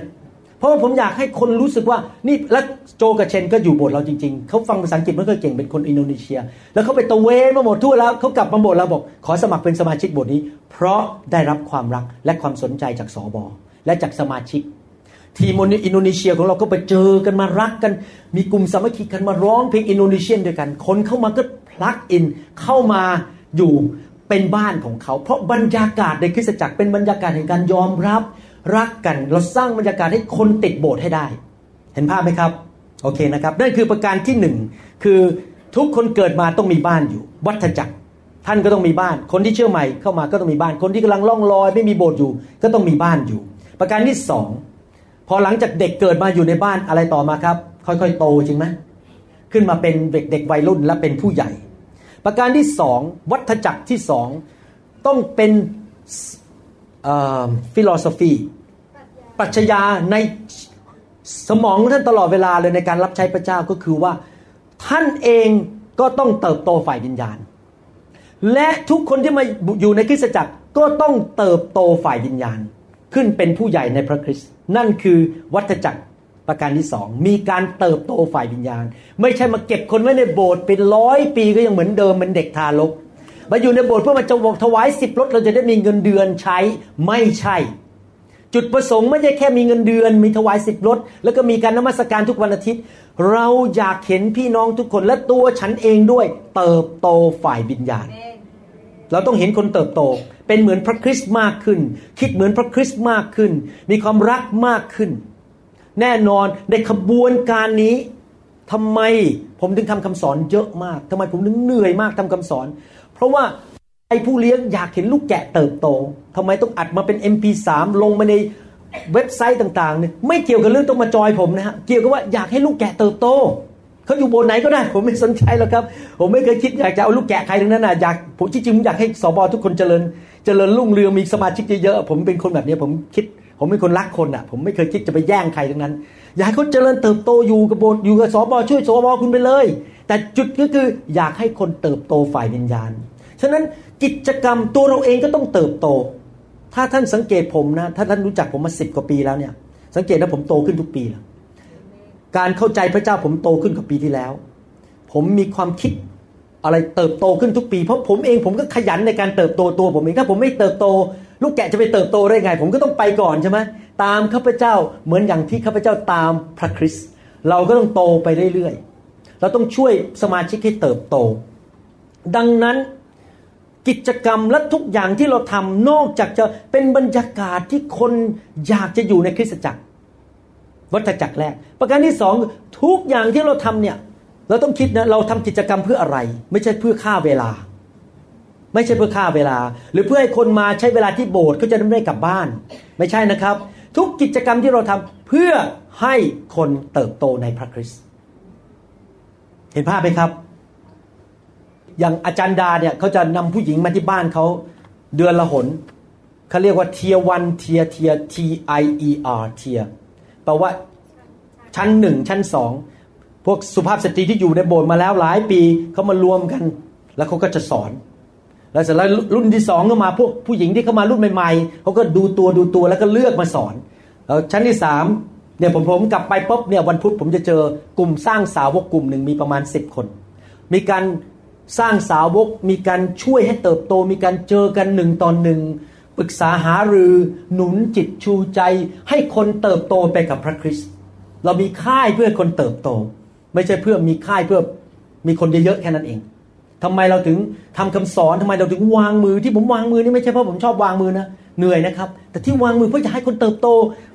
เพราะว่าผมอยากให้คนรู้สึกว่านี่แล้วโจกับเชนก็อยู่โบสถ์เราจริงๆเขาฟังภาษาอังกฤษไม่ค่อยเก่งเป็นคนอินโดนีเซียแล้วเขาไปตะเวนมาหมดทั่วแล้วเขากลับมาโบสถ์เราบอกขอสมัครเป็นสมาชิกโบสถ์นี้เพราะได้รับความรักและความสนใจจากสบและจากสมาชิกทีมอินโดนีเซียของเราก็ไปเจอกันมารักกันมีกลุ่มสามัคคีกันมาร้องเพลงอินโดนีเซียนด้วยกันคนเข้ามาก็พลักอินเข้ามาอยู่เป็นบ้านของเขาเพราะบรรยากาศในคริสตจักรเป็นบรรยากาศแห่งการยอมรับรักกันเราสร้างบรรยากาศให้คนติดโบสถ์ให้ได้เห็นภาพไหมครับโอเคนะครับนั่นคือประการที่หนึ่งคือทุกคนเกิดมาต้องมีบ้านอยู่วัฏจักรท่านก็ต้องมีบ้านคนที่เชื่อใหม่เข้ามาก็ต้องมีบ้านคนที่กำลังล่องลอยไม่มีโบสถ์อยู่ก็ต้องมีบ้านอยู่ประการที่สองพอหลังจากเด็กเกิดมาอยู่ในบ้านอะไรต่อมาครับค่อยๆโตจริงไหมขึ้นมาเป็นเด็กๆวัยรุ่นและเป็นผู้ใหญ่ประการที่สองวัฏจักรที่สองต้องเป็นphilosophyปรัชญาในสมองท่านตลอดเวลาเลยในการรับใช้พระเจ้าก็คือว่าท่านเองก็ต้องเติบโตฝ่ายวิญญาณและทุกคนที่มาอยู่ในคริสตจักรก็ต้องเติบโตฝ่ายวิญญาณขึ้นเป็นผู้ใหญ่ในพระคริสต์นั่นคือวัฏจักรประการที่สองมีการเติบโตฝ่ายวิญญาณไม่ใช่มาเก็บคนไว้ในโบสถ์เป็น100 ปีก็ยังเหมือนเดิมเป็นเด็กทารกมาอยู่ในโบสถ์เพื่อมาถวาย10 รถเราจะได้มีเงินเดือนใช้ไม่ใช่ จุดประสงค์ไม่ใช่แค่มีเงินเดือนมีถวาย10รถแล้วก็มีการนมัสการทุกวันอาทิตย์เราอยากเห็นพี่น้องทุกคนและตัวฉันเองด้วยเติบโตฝ่ายวิญญาณเราต้องเห็นคนเติบโตเป็นเหมือนพระคริสต์มากขึ้นคิดเหมือนพระคริสต์มากขึ้นมีความรักมากขึ้นแน่นอนในขบวนการนี้ทำไมผมถึงทำคำสอนเยอะมากทำไมผมถึงเหนื่อยมากทำคำสอนเพราะว่าไอ้ผู้เลี้ยงอยากเห็นลูกแกะเติบโตทำไมต้องอัดมาเป็น MP3 ลงมาในเว็บไซต์ต่างๆเนี่ยไม่เกี่ยวกับเรื่องต้องมาจอยผมนะฮะเกี่ยวกับว่าอยากให้ลูกแกะเติบโตเขาอยู่โบนไหนก็ได้ผมไม่สนใจหรอกครับผมไม่เคยคิดอยากจะเอาลูกแกะใครทั้งนั้นนะอยากผมจริงๆอยากให้สบทุกคนเจริญรุ่งเรืองมีสมาชิกเยอะๆผมเป็นคนแบบนี้ผมเป็นคนรักคนอ่ะผมไม่เคยคิดจะไปแย่งใครทั้งนั้นอยากให้เขาเจริญเติบโตอยู่กับโบสถ์อยู่กับสบช่วยสบคุณไปเลยแต่จุดก็คืออยากให้คนเติบโตฝ่ายวิญญาณฉะนั้นกิจกรรมตัวเราเองก็ต้องเติบโตถ้าท่านสังเกตผมนะถ้าท่านรู้จักผมมา10กว่าปีแล้วเนี่ยสังเกตนะผมโตขึ้นทุกปีแล้วการเข้าใจพระเจ้าผมโตขึ้นกว่าปีที่แล้วผมมีความคิดอะไรเติบโตขึ้นทุกปีเพราะผมเองผมก็ขยันในการเติบโตตัวผมเองถ้าผมไม่เติบโตลูกแกะจะไปเติบโตได้ไงผมก็ต้องไปก่อนใช่ไหมตามข้าพเจ้าเหมือนอย่างที่ข้าพเจ้าตามพระคริสต์เราก็ต้องโตไปเรื่อยๆเราต้องช่วยสมาชิกให้เติบโตดังนั้นกิจกรรมและทุกอย่างที่เราทำนอกจากจะเป็นบรรยากาศที่คนอยากจะอยู่ในคริสตจักรวัฏจักรแรกประการที่สองทุกอย่างที่เราทำเนี่ยเราต้องคิดนะเราทำกิจกรรมเพื่ออะไรไม่ใช่เพื่อฆ่าเวลาไม่ใช่เพื่อฆ่าเวลาหรือเพื่อให้คนมาใช้เวลาที่โบสถ์เขาจะได้กลับบ้านไม่ใช่นะครับทุกกิจกรรมที่เราทำเพื่อให้คนเติบโตในพระคริสต์เห็นภาพไหมครับอย่างอาจารย์ดาเนี่ยเขาจะนำผู้หญิงมาที่บ้านเขาเดือนละหนเขาเรียกว่าเทียวันเทียเทีย TIER เทียแปลว่าชั้น1ชั้น2พวกสุภาพสตรีที่อยู่ในโบสถ์มาแล้วหลายปีเขามารวมกันแล้วเขาก็จะสอนแล้วเสร็จแล้วรุ่นที่2ก็มาพวกผู้หญิงที่เข้ามารุ่นใหม่ๆเขาก็ดูตัวแล้วก็เลือกมาสอนแล้วชั้นที่3เนี่ยผมกลับไปปุ๊บเนี่ยวันพุธผมจะเจอกลุ่มสร้างสาวกกลุ่มนึงมีประมาณ10คนมีการสร้างสาวกมีการช่วยให้เติบโตมีการเจอกัน1ต่อ1ปรึกษาหารือหนุนจิตชูใจให้คนเติบโตไปกับพระคริสต์เรามีค่ายเพื่อคนเติบโตไม่ใช่เพื่อมีค่ายเพื่อมีคนเยอะๆแค่นั้นเองทำไมเราถึงทำคำสอนทำไมเราถึงวางมือที่ผมวางมือนี่ไม่ใช่เพราะผมชอบวางมือนะเหนื่อยนะครับแต่ที่วางมือเพื่อจะให้คนเติบโต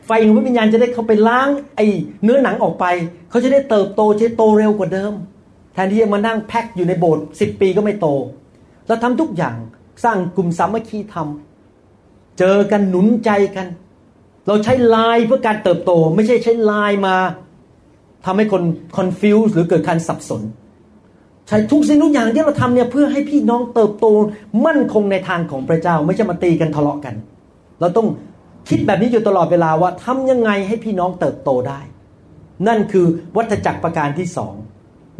ไฟแห่งวิญญาณจะได้เข้าไปล้างไอ้เนื้อหนังออกไปเขาจะได้เติบโตจะโตเร็วกว่าเดิมแทนที่จะมานั่งแพ็คอยู่ในโบสถ์10ปีก็ไม่โตเราทำทุกอย่างสร้างกลุ่มสามัคคีธรรมเจอกันหนุนใจกันเราใช้ไลน์เพื่อการเติบโตไม่ใช่ใช้ไลน์มาทำให้คน confuse หรือเกิดการสับสนใช้ทุกสิ่งทุกอย่างที่เราทำเนี่ยเพื่อให้พี่น้องเติบโตมั่นคงในทางของพระเจ้าไม่ใช่มาตีกันทะเลาะกันเราต้องคิดแบบนี้อยู่ตลอดเวลาว่าทำยังไงให้พี่น้องเติบโตได้นั่นคือวัฏจักรประการที่สอง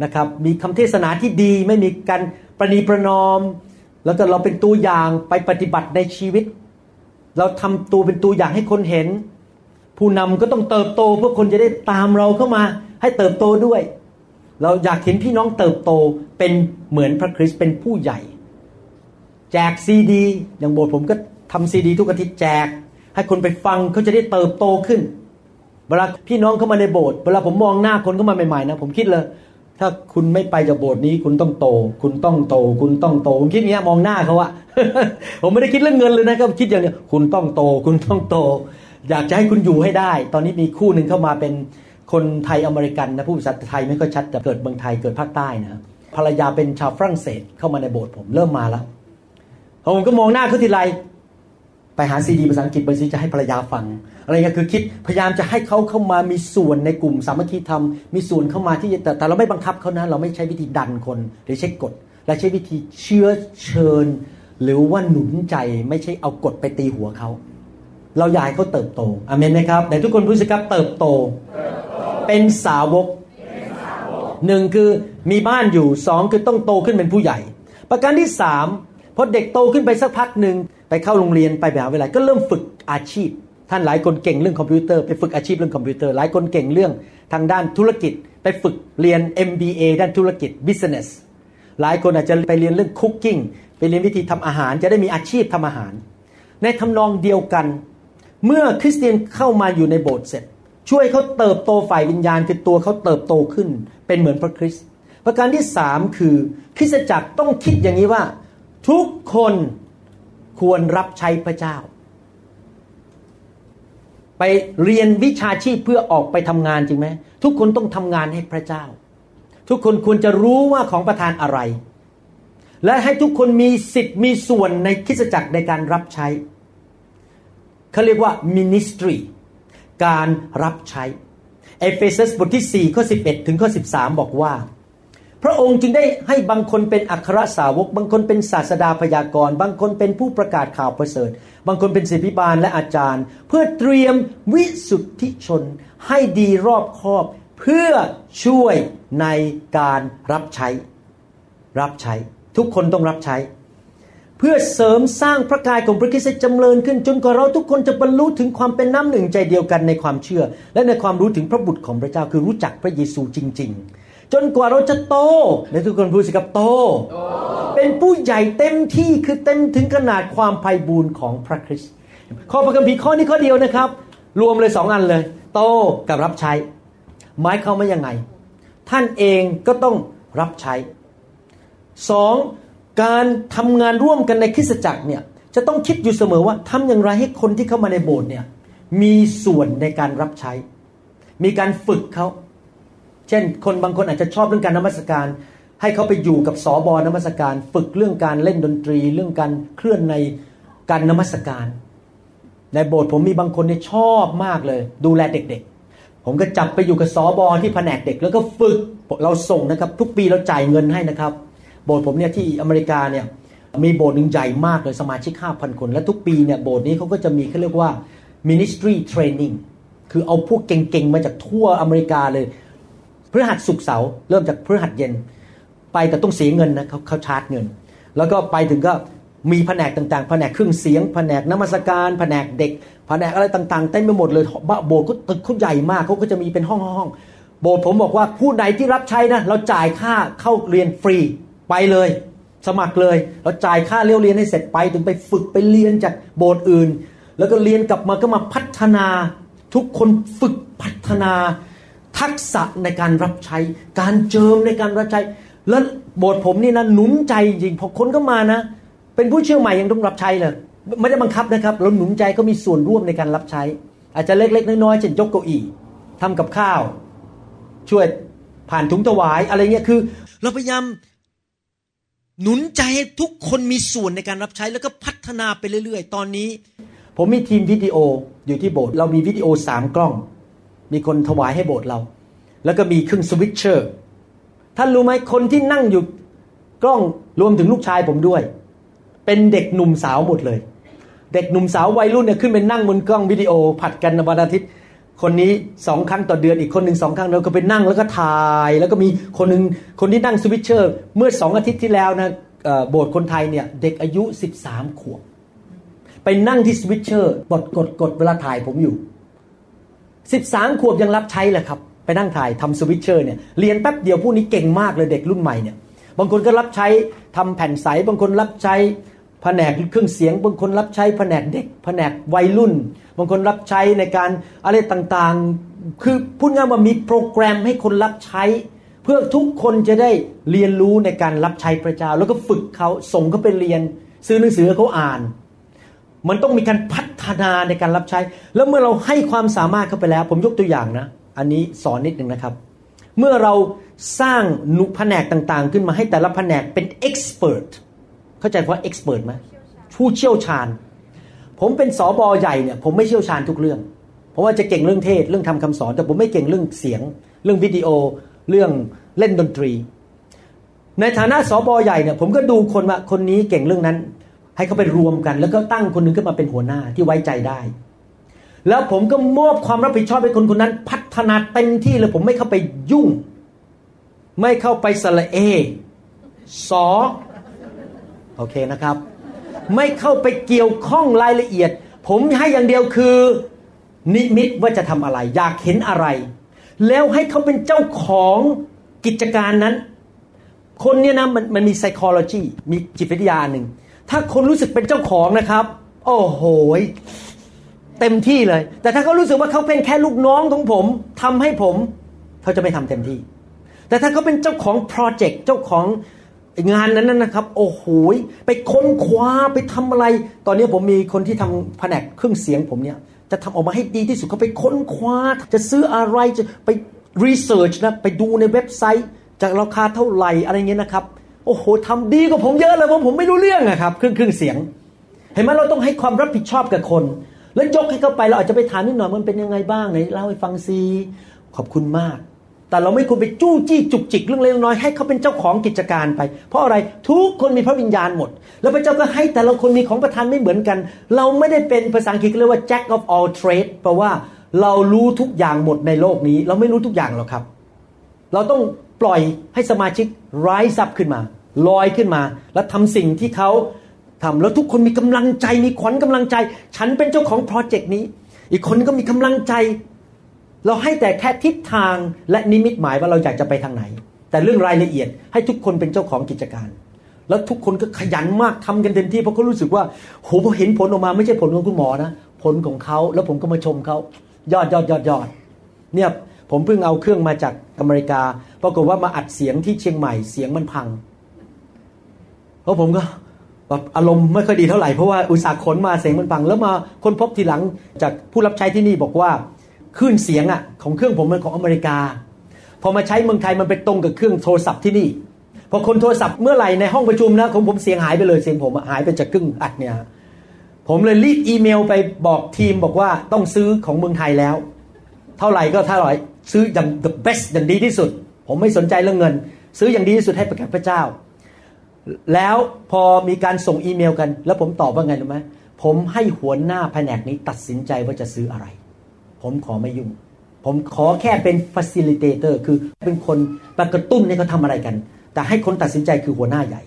นะครับมีคำเทศนาที่ดีไม่มีการประนีประนอมแล้วก็เราเป็นตัวอย่างไปปฏิบัติในชีวิตเราทำตัวเป็นตัวอย่างให้คนเห็นผู้นำก็ต้องเติบโตเพื่อคนจะได้ตามเราเข้ามาให้เติบโตด้วยเราอยากเห็นพี่น้องเติบโตเป็นเหมือนพระคริสต์เป็นผู้ใหญ่แจกซีดีอย่างโบสถ์ผมก็ทำซีดีทุกอาทิตย์แจกให้คนไปฟังเขาจะได้เติบโตขึ้นเวลาพี่น้องเข้ามาในโบสถ์เวลาผมมองหน้าคนเข้ามาใหม่ๆนะผมคิดเลยถ้าคุณไม่ไปจากโบสถ์นี้คุณต้องโตคุณต้องโตคุณต้องโตผมคิดอย่างเงี้ยมองหน้าเขาอะ ผมไม่ได้คิดเรื่องเงินเลยนะครับคิดอย่างเนี้ยคุณต้องโตคุณต้องโตอยากจะให้คุณอยู่ให้ได้ตอนนี้มีคู่นึงเข้ามาเป็นคนไทยอเมริกันนะผู้ภาษาไทยไม่ค่อยชัดแต่เกิดเมืองไทยเกิดภาคใต้นะภรรยาเป็นชาวฝรั่งเศสเข้ามาในโบสถ์ผมเริ่มมาแล้วผมก็มองหน้าเขาทีไรไปหาซีดีภาษาอังกฤษไปซื้อจะให้ภรรยาฟังอะไรก็คือคิดพยายามจะให้เขาเข้ามามีส่วนในกลุ่มสามัคคีธรรมมีส่วนเข้ามาที่แต่เราไม่บังคับเขานะเราไม่ใช้วิธีดันคนหรือใช้กฎเราใช้วิธีเชื้อเชิญหรือว่าหนุนใจไม่ใช่เอากฎไปตีหัวเขาเราอยากให้เขาเติบโตอาเมนไหมครับแต่ทุกคนพูดสิครับเติบโตเป็นสาวกหนึ่งคือมีบ้านอยู่สองคือต้องโตขึ้นเป็นผู้ใหญ่ประการที่สามพอเด็กโตขึ้นไปสักพักนึงไปเข้าโรงเรียนไปมหาวิทยาลัยก็เริ่มฝึกอาชีพท่านหลายคนเก่งเรื่องคอมพิวเตอร์ไปฝึกอาชีพเรื่องคอมพิวเตอร์หลายคนเก่งเรื่องทางด้านธุรกิจไปฝึกเรียน MBA ด้านธุรกิจ Business หลายคนอาจจะไปเรียนเรื่อง Cooking ไปเรียนวิธีทำอาหารจะได้มีอาชีพทำอาหารในทำนองเดียวกัน เมื่อคริสเตียนเข้ามาอยู่ในโบสถ์เสร็จช่วยเขาเติบโตฝ่ายวิญญาณคือตัวเขาเติบโตขึ้นเป็นเหมือนพระคริสต์ประการที่3คือคริสตจักรต้องคิดอย่างนี้ว่าทุกคนควรรับใช้พระเจ้าไปเรียนวิชาชีพเพื่อออกไปทำงานจริงไหมทุกคนต้องทำงานให้พระเจ้าทุกคนควรจะรู้ว่าของประทานอะไรและให้ทุกคนมีสิทธิ์มีส่วนในคริสตจักรในการรับใช้เขาเรียกว่า ministry การรับใช้เอเฟซัสบทที่4ข้อ11ถึงข้อ13บอกว่าพระองค์จึงได้ให้บางคนเป็นอัครสาวกบางคนเป็นศาสดาพยากรณ์บางคนเป็นผู้ประกาศข่าวประเสริฐบางคนเป็นศิษย์ภิบาลและอาจารย์เพื่อเตรียมวิสุทธิชนให้ดีรอบคอบเพื่อช่วยในการรับใช้ทุกคนต้องรับใช้เพื่อเสริมสร้างพระกายของพระคริสต์จำเริญขึ้นจนกว่าเราทุกคนจะบรรลุถึงความเป็นน้ำหนึ่งใจเดียวกันในความเชื่อและในความรู้ถึงพระบุตรของพระเจ้าคือรู้จักพระเยซูจริงๆจนกว่าเราจะโตและทุกคนพูดสิครับโตเป็นผู้ใหญ่เต็มที่คือเต็มถึงขนาดความไพบูลย์ของพระคริสต์ข้อพระคัมภีร์ข้อนี้ข้อเดียวนะครับรวมเลย2อันเลยโตกับรับใช้หมายความว่ายังไงท่านเองก็ต้องรับใช้2การทำงานร่วมกันในคริสตจักรเนี่ยจะต้องคิดอยู่เสมอว่าทำอย่างไรให้คนที่เข้ามาในโบสถ์เนี่ยมีส่วนในการรับใช้มีการฝึกเขาเช่นคนบางคนอาจจะชอบเรื่องการนมัสการให้เขาไปอยู่กับสบนมัสการฝึกเรื่องการเล่นดนตรีเรื่องการเคลื่อนในการนมัสการในโบสถ์ผมมีบางคนเนี่ยชอบมากเลยดูแลเด็กๆผมก็จับไปอยู่กับสบที่แผนกเด็กแล้วก็ฝึกเราส่งนะครับทุกปีเราจ่ายเงินให้นะครับโบสถ์ผมเนี่ยที่อเมริกาเนี่ยมีโบสถ์นึงใหญ่มากเลยสมาชิก 5,000 คนและทุกปีเนี่ยโบสถ์นี้เขาก็จะมีเขาเรียกว่า ministry training คือเอาพวกเก่งๆมาจากทั่วอเมริกาเลยพฤหัสศุกร์เสาร์เริ่มจากพฤหัสเย็นไปแต่ต้องเสียเงินนะเขาชาร์จเงินแล้วก็ไปถึงก็มีแผนกต่างๆแผนกเครื่องเสียงแผนกนมัสการแผนกเด็กแผนกอะไรต่างๆเต็มไปหมดเลยโบสถ์ก็ตึกเขาใหญ่มากเขาก็จะมีเป็นห้องๆโบสถ์ผมบอกว่าผู้ใดที่รับใช้นะเราจ่ายค่าเข้าเรียนฟรีไปเลยสมัครเลยเราจ่ายค่าเรียนให้เสร็จไปถึงไปฝึกไปเรียนจากโบสถ์อื่นแล้วก็เรียนกลับมาก็มาพัฒนาทุกคนฝึกพัฒนาทักษะในการรับใช้การเจิมในการรับใช้แล้วโบสถ์ผมนี่นะหนุนใจจริงพอคนก็มานะเป็นผู้เชื่อใหม่ยังต้องรับใช้เลยไม่ได้บังคับนะครับเราหนุนใจก็มีส่วนร่วมในการรับใช้อาจจะเล็กๆน้อยๆเช่นยกเก้าอี้ทำกับข้าวช่วยผ่านถุงถวายอะไรเงี้ยคือเราพยายามหนุนใจให้ทุกคนมีส่วนในการรับใช้แล้วก็พัฒนาไปเรื่อยๆตอนนี้ผมมีทีมวิดีโออยู่ที่โบสถ์เรามีวิดีโอ3กล้องมีคนถวายให้โบสถ์เราแล้วก็มีเครื่องสวิตช์เชอร์ท่านรู้ไหมคนที่นั่งอยู่กล้องรวมถึงลูกชายผมด้วยเป็นเด็กหนุ่มสาวหมดเลยเด็กหนุ่มสาววัยรุ่นเนี่ยขึ้นไปนั่งบนกล้องวิดีโอผัดกันวันอาทิตย์คนนี้2ครั้งต่อเดือนอีกคนนึง2ครั้งแล้วก็ไปนั่งแล้วก็ถ่ายแล้วก็มีคนนึงคนที่นั่งสวิตช์เชอร์เมื่อ2อาทิตย์ที่แล้วนะโบสถ์คนไทยเนี่ยเด็กอายุ13ขวบไปนั่งที่สวิตช์เชอร์กดเวลาถ่ายผมอยู่13ขวบยังรับใช้แหละครับไปนั่งถ่ายทำสวิตช์เชอร์เนี่ยเรียนแป๊บเดียวพวกนี้เก่งมากเลยเด็กรุ่นใหม่เนี่ยบางคนก็รับใช้ทำแผ่นใสบางคนรับใช้แผนกเครื่องเสียงบางคนรับใช้แผนกเด็กแผนกวัยรุ่นบางคนรับใช้ในการอะไรต่างๆคือพูดง่ายว่ามีโปรแกรมให้คนรับใช้เพื่อทุกคนจะได้เรียนรู้ในการรับใช้พระเจ้าแล้วก็ฝึกเขาส่งเขาไปเรียนซื้อหนังสือเขาอ่านมันต้องมีการพัฒนาในการรับใช้แล้วเมื่อเราให้ความสามารถเขาไปแล้วผมยกตัวอย่างนะอันนี้สอนนิดนึงนะครับเมื่อเราสร้างแผนกต่างๆขึ้นมาให้แต่ละแผนกเป็นเอ็กซ์เพรสเข้าใจว่าเอ็กซ์เพรสไหมผู้เชี่ยวชาญผมเป็นสบใหญ่เนี่ยผมไม่เชี่ยวชาญทุกเรื่องเพราะว่าจะเก่งเรื่องเทศเรื่องทำคำสอนแต่ผมไม่เก่งเรื่องเสียงเรื่องวิดีโอเรื่องเล่นดนตรีในฐานะสบใหญ่เนี่ยผมก็ดูคนว่าคนนี้เก่งเรื่องนั้นให้เขาไปรวมกันแล้วก็ตั้งคนนึงขึ้นมาเป็นหัวหน้าที่ไว้ใจได้แล้วผมก็มอบความรับผิดชอบให้คนคนนั้นพัฒนาเต็มที่เลยผมไม่เข้าไปยุ่งไม่เข้าไปสระเอสอโอเคนะครับไม่เข้าไปเกี่ยวข้องรายละเอียดผมให้อย่างเดียวคือนิมิตว่าจะทำอะไรอยากเห็นอะไรแล้วให้เขาเป็นเจ้าของกิจการนั้นคนเนี่ยนะมันมี psychology มีจิตวิทยาหนึ่งถ้าคนรู้สึกเป็นเจ้าของนะครับโอ้โห เต็มที่เลยแต่ถ้าเขารู้สึกว่าเขาเป็นแค่ลูกน้องของผมทำให้ผมเขาจะไม่ทำเต็มที่แต่ถ้าเขาเป็นเจ้าของโปรเจกต์เจ้าของงานนั้นนะครับโอ้โหไปค้นคว้าไปทำอะไรตอนนี้ผมมีคนที่ทำแผนกเครื่องเสียงผมเนี่ยจะทำออกมาให้ดีที่สุดเขาไปค้นคว้าจะซื้ออะไรจะไปรีเสิร์ชนะไปดูในเว็บไซต์จากราคาเท่าไหร่อะไรเงี้ยนะครับโอ้โหทำดีกว่าผมเยอะเลยผมไม่รู้เรื่องนะครับเครื่องเสียงเห็นไหมเราต้องให้ความรับผิดชอบกับคนแล้วยกให้เข้าไปเราอาจจะไปถามนิดหน่อยมันเป็นยังไงบ้างไหนเล่าให้ฟังซิขอบคุณมากแต่เราไม่ควรไปจู้จี้จุกจิกเรื่องเล็กน้อยให้เขาเป็นเจ้าของกิจการไปเพราะอะไรทุกคนมีพระวิญญาณหมดแล้วพระเจ้าก็ให้แต่ละคนมีของประทานไม่เหมือนกันเราไม่ได้เป็นภาษาอังกฤษเรียกว่า jack of all trades แปลว่าเรารู้ทุกอย่างหมดในโลกนี้เราไม่รู้ทุกอย่างหรอกครับเราต้องปล่อยให้สมาชิก rise up ขึ้นมาลอยขึ้นมาและทำสิ่งที่เขาทำแล้วทุกคนมีกำลังใจมีขวัญกำลังใจฉันเป็นเจ้าของโปรเจกต์นี้อีกคนก็มีกำลังใจเราให้แต่แค่ทิศทางและนิมิตหมายว่าเราอยากจะไปทางไหนแต่เรื่องรายละเอียดให้ทุกคนเป็นเจ้าของกิจการแล้วทุกคนก็ขยันมากทำกันเต็มที่เพราะเขารู้สึกว่าโหพอเห็นผลออกมาไม่ใช่ผลของคุณหมอนะผลของเขาแล้วผมก็มาชมเขายอดเนี่ยผมเพิ่งเอาเครื่องมาจากอเมริกาปรากฏว่ามาอัดเสียงที่เชียงใหม่เสียงมันพังเพราะผมก็อารมณ์ไม่ค่อยดีเท่าไหร่เพราะว่าอุตส่าห์ขนมาเสียงมันพังแล้วมาค้นพบทีหลังจากผู้รับใช้ที่นี่บอกว่าคลื่นเสียงของเครื่องผมมันของอเมริกาพอมาใช้เมืองไทยมันไปตรงกับเครื่องโทรศัพท์ที่นี่พอคนโทรศัพท์เมื่อไหร่ในห้องประชุมนะของผมเสียงหายไปเลยเสียงผมหายไปจากเครื่องอัดเนี่ยผมเลยรีบอีเมลไปบอกทีมบอกว่าต้องซื้อของเมืองไทยแล้วเท่าไหร่ก็เท่าไหร่ซื้ออย่าง the best อย่างดีที่สุดผมไม่สนใจเรื่องเงินซื้ออย่างดีที่สุดให้ประกาศพระเจ้าแล้วพอมีการส่งอีเมลกันแล้วผมตอบว่าไงรู้ไหมผมให้หัวหน้าแผนกนี้ตัดสินใจว่าจะซื้ออะไรผมขอไม่ยุ่งผมขอแค่เป็น facilitator คือเป็นคนกระตุ้นให้เขาทำอะไรกันแต่ให้คนตัดสินใจคือหัวหน้าใหญ่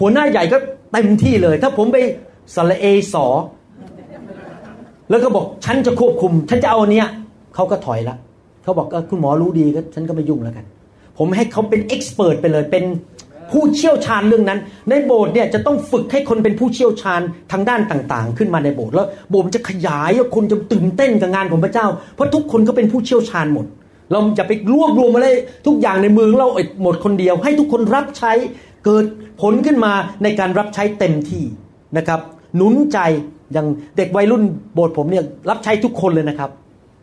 หัวหน้าใหญ่ก็เต็มที่เลยถ้าผมไปสระเอสอแล้วก็บอกฉันจะควบคุมฉันจะเอาอันเนี้ยเขาก็ถอยละเขาบอกคุณหมอรู้ดีก็ฉันก็ไม่ยุ่งแล้วกันผมให้เขาเป็น expert ไปเลยเป็นผู้เชี่ยวชาญเรื่องนั้นในโบสถ์เนี่ยจะต้องฝึกให้คนเป็นผู้เชี่ยวชาญทางด้านต่างๆขึ้นมาในโบสถ์แล้วโบสถ์จะขยายแล้วคนจะตื่นเต้นกับงานของพระเจ้าเพราะทุกคนก็เป็นผู้เชี่ยวชาญหมดเราจะไปรวบรวมมาเลยทุกอย่างในมือเราหมดคนเดียวให้ทุกคนรับใช้เกิดผลขึ้นมาในการรับใช้เต็มที่นะครับหนุนใจอย่างเด็กวัยรุ่นโบสถ์ผมเนี่ยรับใช้ทุกคนเลยนะครับ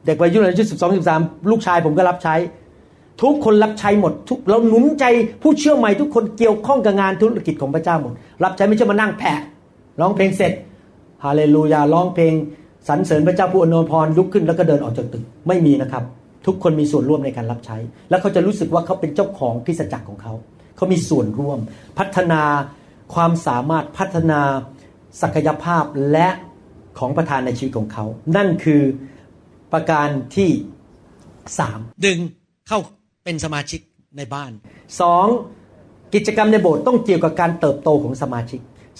เด็กวัยรุ่นอายุ 12-13 ลูกชายผมก็รับใช้ทุกคนรับใช้หมดทุกเราหนุนใจผู้เชื่อใหม่ทุกคนเกี่ยวข้องกับงานธุรกิจของพระเจ้าหมดรับใช้ไม่ใช่มานั่งแผะร้องเพลงเสร็จฮาเลลูยาร้องเพลงสรรเสริญพระเจ้าผู้อนุพรลุกขึ้นแล้วก็เดินออกจากตึกไม่มีนะครับทุกคนมีส่วนร่วมในการรับใช้แล้วเขาจะรู้สึกว่าเขาเป็นเจ้าของคริสตจักรของเขาเขามีส่วนร่วมพัฒนาความสามารถพัฒนาศักยภาพและของประทานในชีวิตของเขานั่นคือประการที่3ดึงเข้าเป็นสมาชิกในบ้าน 2. กิจกรรมในโบสถ์ต้องเกี่ยวกับการเติบโตของสมาชิก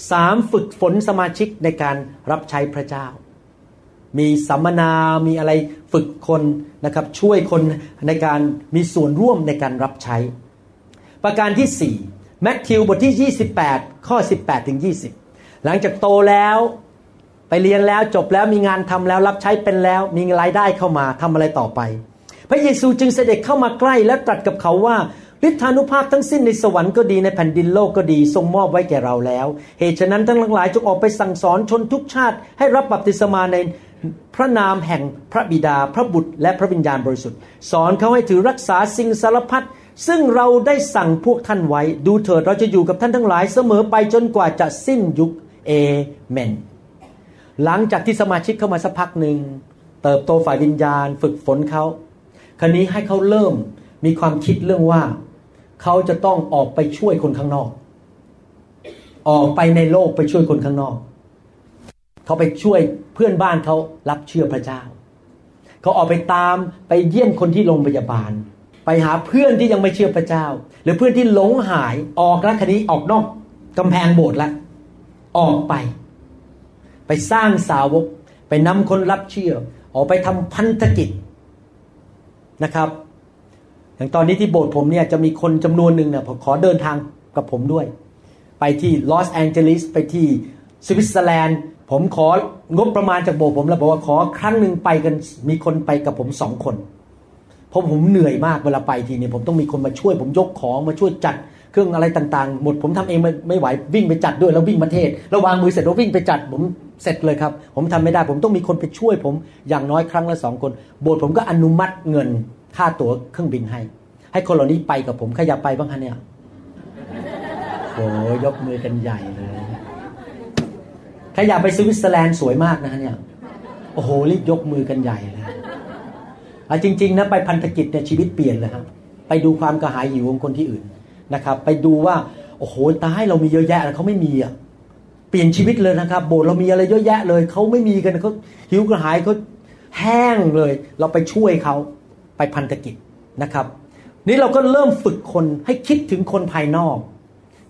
3. ฝึกฝนสมาชิกในการรับใช้พระเจ้ามีสัมมนามีอะไรฝึกคนนะครับช่วยคนในการมีส่วนร่วมในการรับใช้ประการที่4มัทธิวบทที่28ข้อ18ถึง20หลังจากโตแล้วไปเรียนแล้วจบแล้วมีงานทำแล้วรับใช้เป็นแล้วมีรายได้เข้ามาทำอะไรต่อไปพระเยซูจึงเสด็จเข้ามาใกล้และตรัสกับเขาว่าฤทธานุภาพทั้งสิ้นในสวรรค์ก็ดีในแผ่นดินโลกก็ดีทรงมอบไว้แก่เราแล้วเหตุฉะนั้นทั้งหลายจงออกไปสั่งสอนชนทุกชาติให้รับบัพติศมาในพระนามแห่งพระบิดาพระบุตรและพระวิญญาณบริสุทธิ์สอนเขาให้ถือรักษาสิ่งสารพัดซึ่งเราได้สั่งพวกท่านไว้ดูเถิดเราจะอยู่กับท่านทั้งหลายเสมอไปจนกว่าจะสิ้นยุคเอเมนหลังจากที่สมาชิกเข้ามาสักพักนึงเติบโตฝ่ายวิญญาณฝึกฝนเขาคราวนี้ให้เขาเริ่มมีความคิดเรื่องว่าเขาจะต้องออกไปช่วยคนข้างนอกออกไปในโลกไปช่วยคนข้างนอกเขาไปช่วยเพื่อนบ้านเขารับเชื่อพระเจ้าเขาออกไปตามไปเยี่ยมคนที่โรงพยาบาลไปหาเพื่อนที่ยังไม่เชื่อพระเจ้าหรือเพื่อนที่หลงหายออกแล้วคราวนี้ออกนอกกำแพงโบสถ์แล้วออกไปสร้างสาวกไปนำคนรับเชื่อออกไปทำพันธกิจนะครับอย่างตอนนี้ที่โบสถ์ผมเนี่ยจะมีคนจำนวนหนึ่งเนี่ยผมขอเดินทางกับผมด้วยไปที่ลอสแองเจลิสไปที่ สวิตเซอร์แลนด์ผมของบประมาณจากโบสถ์ผมแล้วบอกว่าขอครั้งนึงไปกันมีคนไปกับผม2คนเพราะผมเหนื่อยมากเวลาไปทีนี้ผมต้องมีคนมาช่วยผมยกของมาช่วยจัดเครื่องอะไรต่างๆหมดผมทำเองไม่ไหววิ่งไปจัดด้วยแล้ววิ่งมาเทศแล้ววางมือเสร็จแล้ววิ่งไปจัดผมเสร็จเลยครับผมทำไม่ได้ผมต้องมีคนไปช่วยผมอย่างน้อยครั้งละ2คนโบสถ์ผมก็อนุมัติเงินค่าตั๋วเครื่องบินให้คนเหล่านี้ไปกับผมใครอยากไปบ้างคะเนี่ยโอ้ยกมือกันใหญ่เลยใครอยากไปสวิตเซอร์แลนด์สวยมากนะฮะเนี่ยโอ้โหรีบยกมือกันใหญ่เลยเอาจริงๆนะไปพันธกิจเนี่ยชีวิตเปลี่ยนเลยครับไปดูความกระหายหิวของคนที่อื่นนะครับไปดูว่าโอ้โหตายเรามีเยอะแยะแล้วเขาไม่มีอ่ะเปลี่ยนชีวิตเลยนะครับโบสถ์เรามีอะไรเยอะแยะเลยเขาไม่มีกันเขาหิวกระหายเขาแห้งเลยเราไปช่วยเขาไปพันธกิจนะครับนี่เราก็เริ่มฝึกคนให้คิดถึงคนภายนอก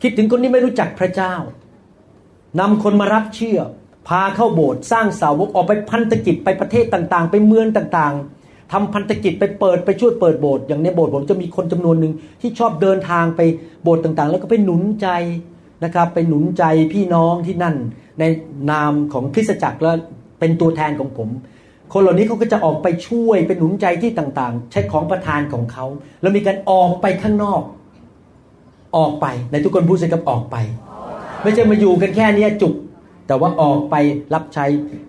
คิดถึงคนที่ไม่รู้จักพระเจ้านำคนมารับเชื่อพาเข้าโบสถ์สร้างสาวกออกไปพันธกิจไปประเทศต่างๆไปเมืองต่างๆทำพันธกิจไปช่วยเปิดโบสถ์อย่างในโบสถ์ผมจะมีคนจำนวนหนึ่งที่ชอบเดินทางไปโบสถ์ต่างๆแล้วก็ไปหนุนใจนะครับไปหนุนใจพี่น้องที่นั่นในนามของคริสตจักรและเป็นตัวแทนของผมคนเหล่านี้เขาก็จะออกไปช่วยไปหนุนใจที่ต่างๆใช้ของประทานของเขาแล้วมีการออกไปข้างนอกออกไปในทุกคนพูดสิครับออกไปไม่ใช่มาอยู่กันแค่นี้จุกแต่ว่าออกไปรับใช้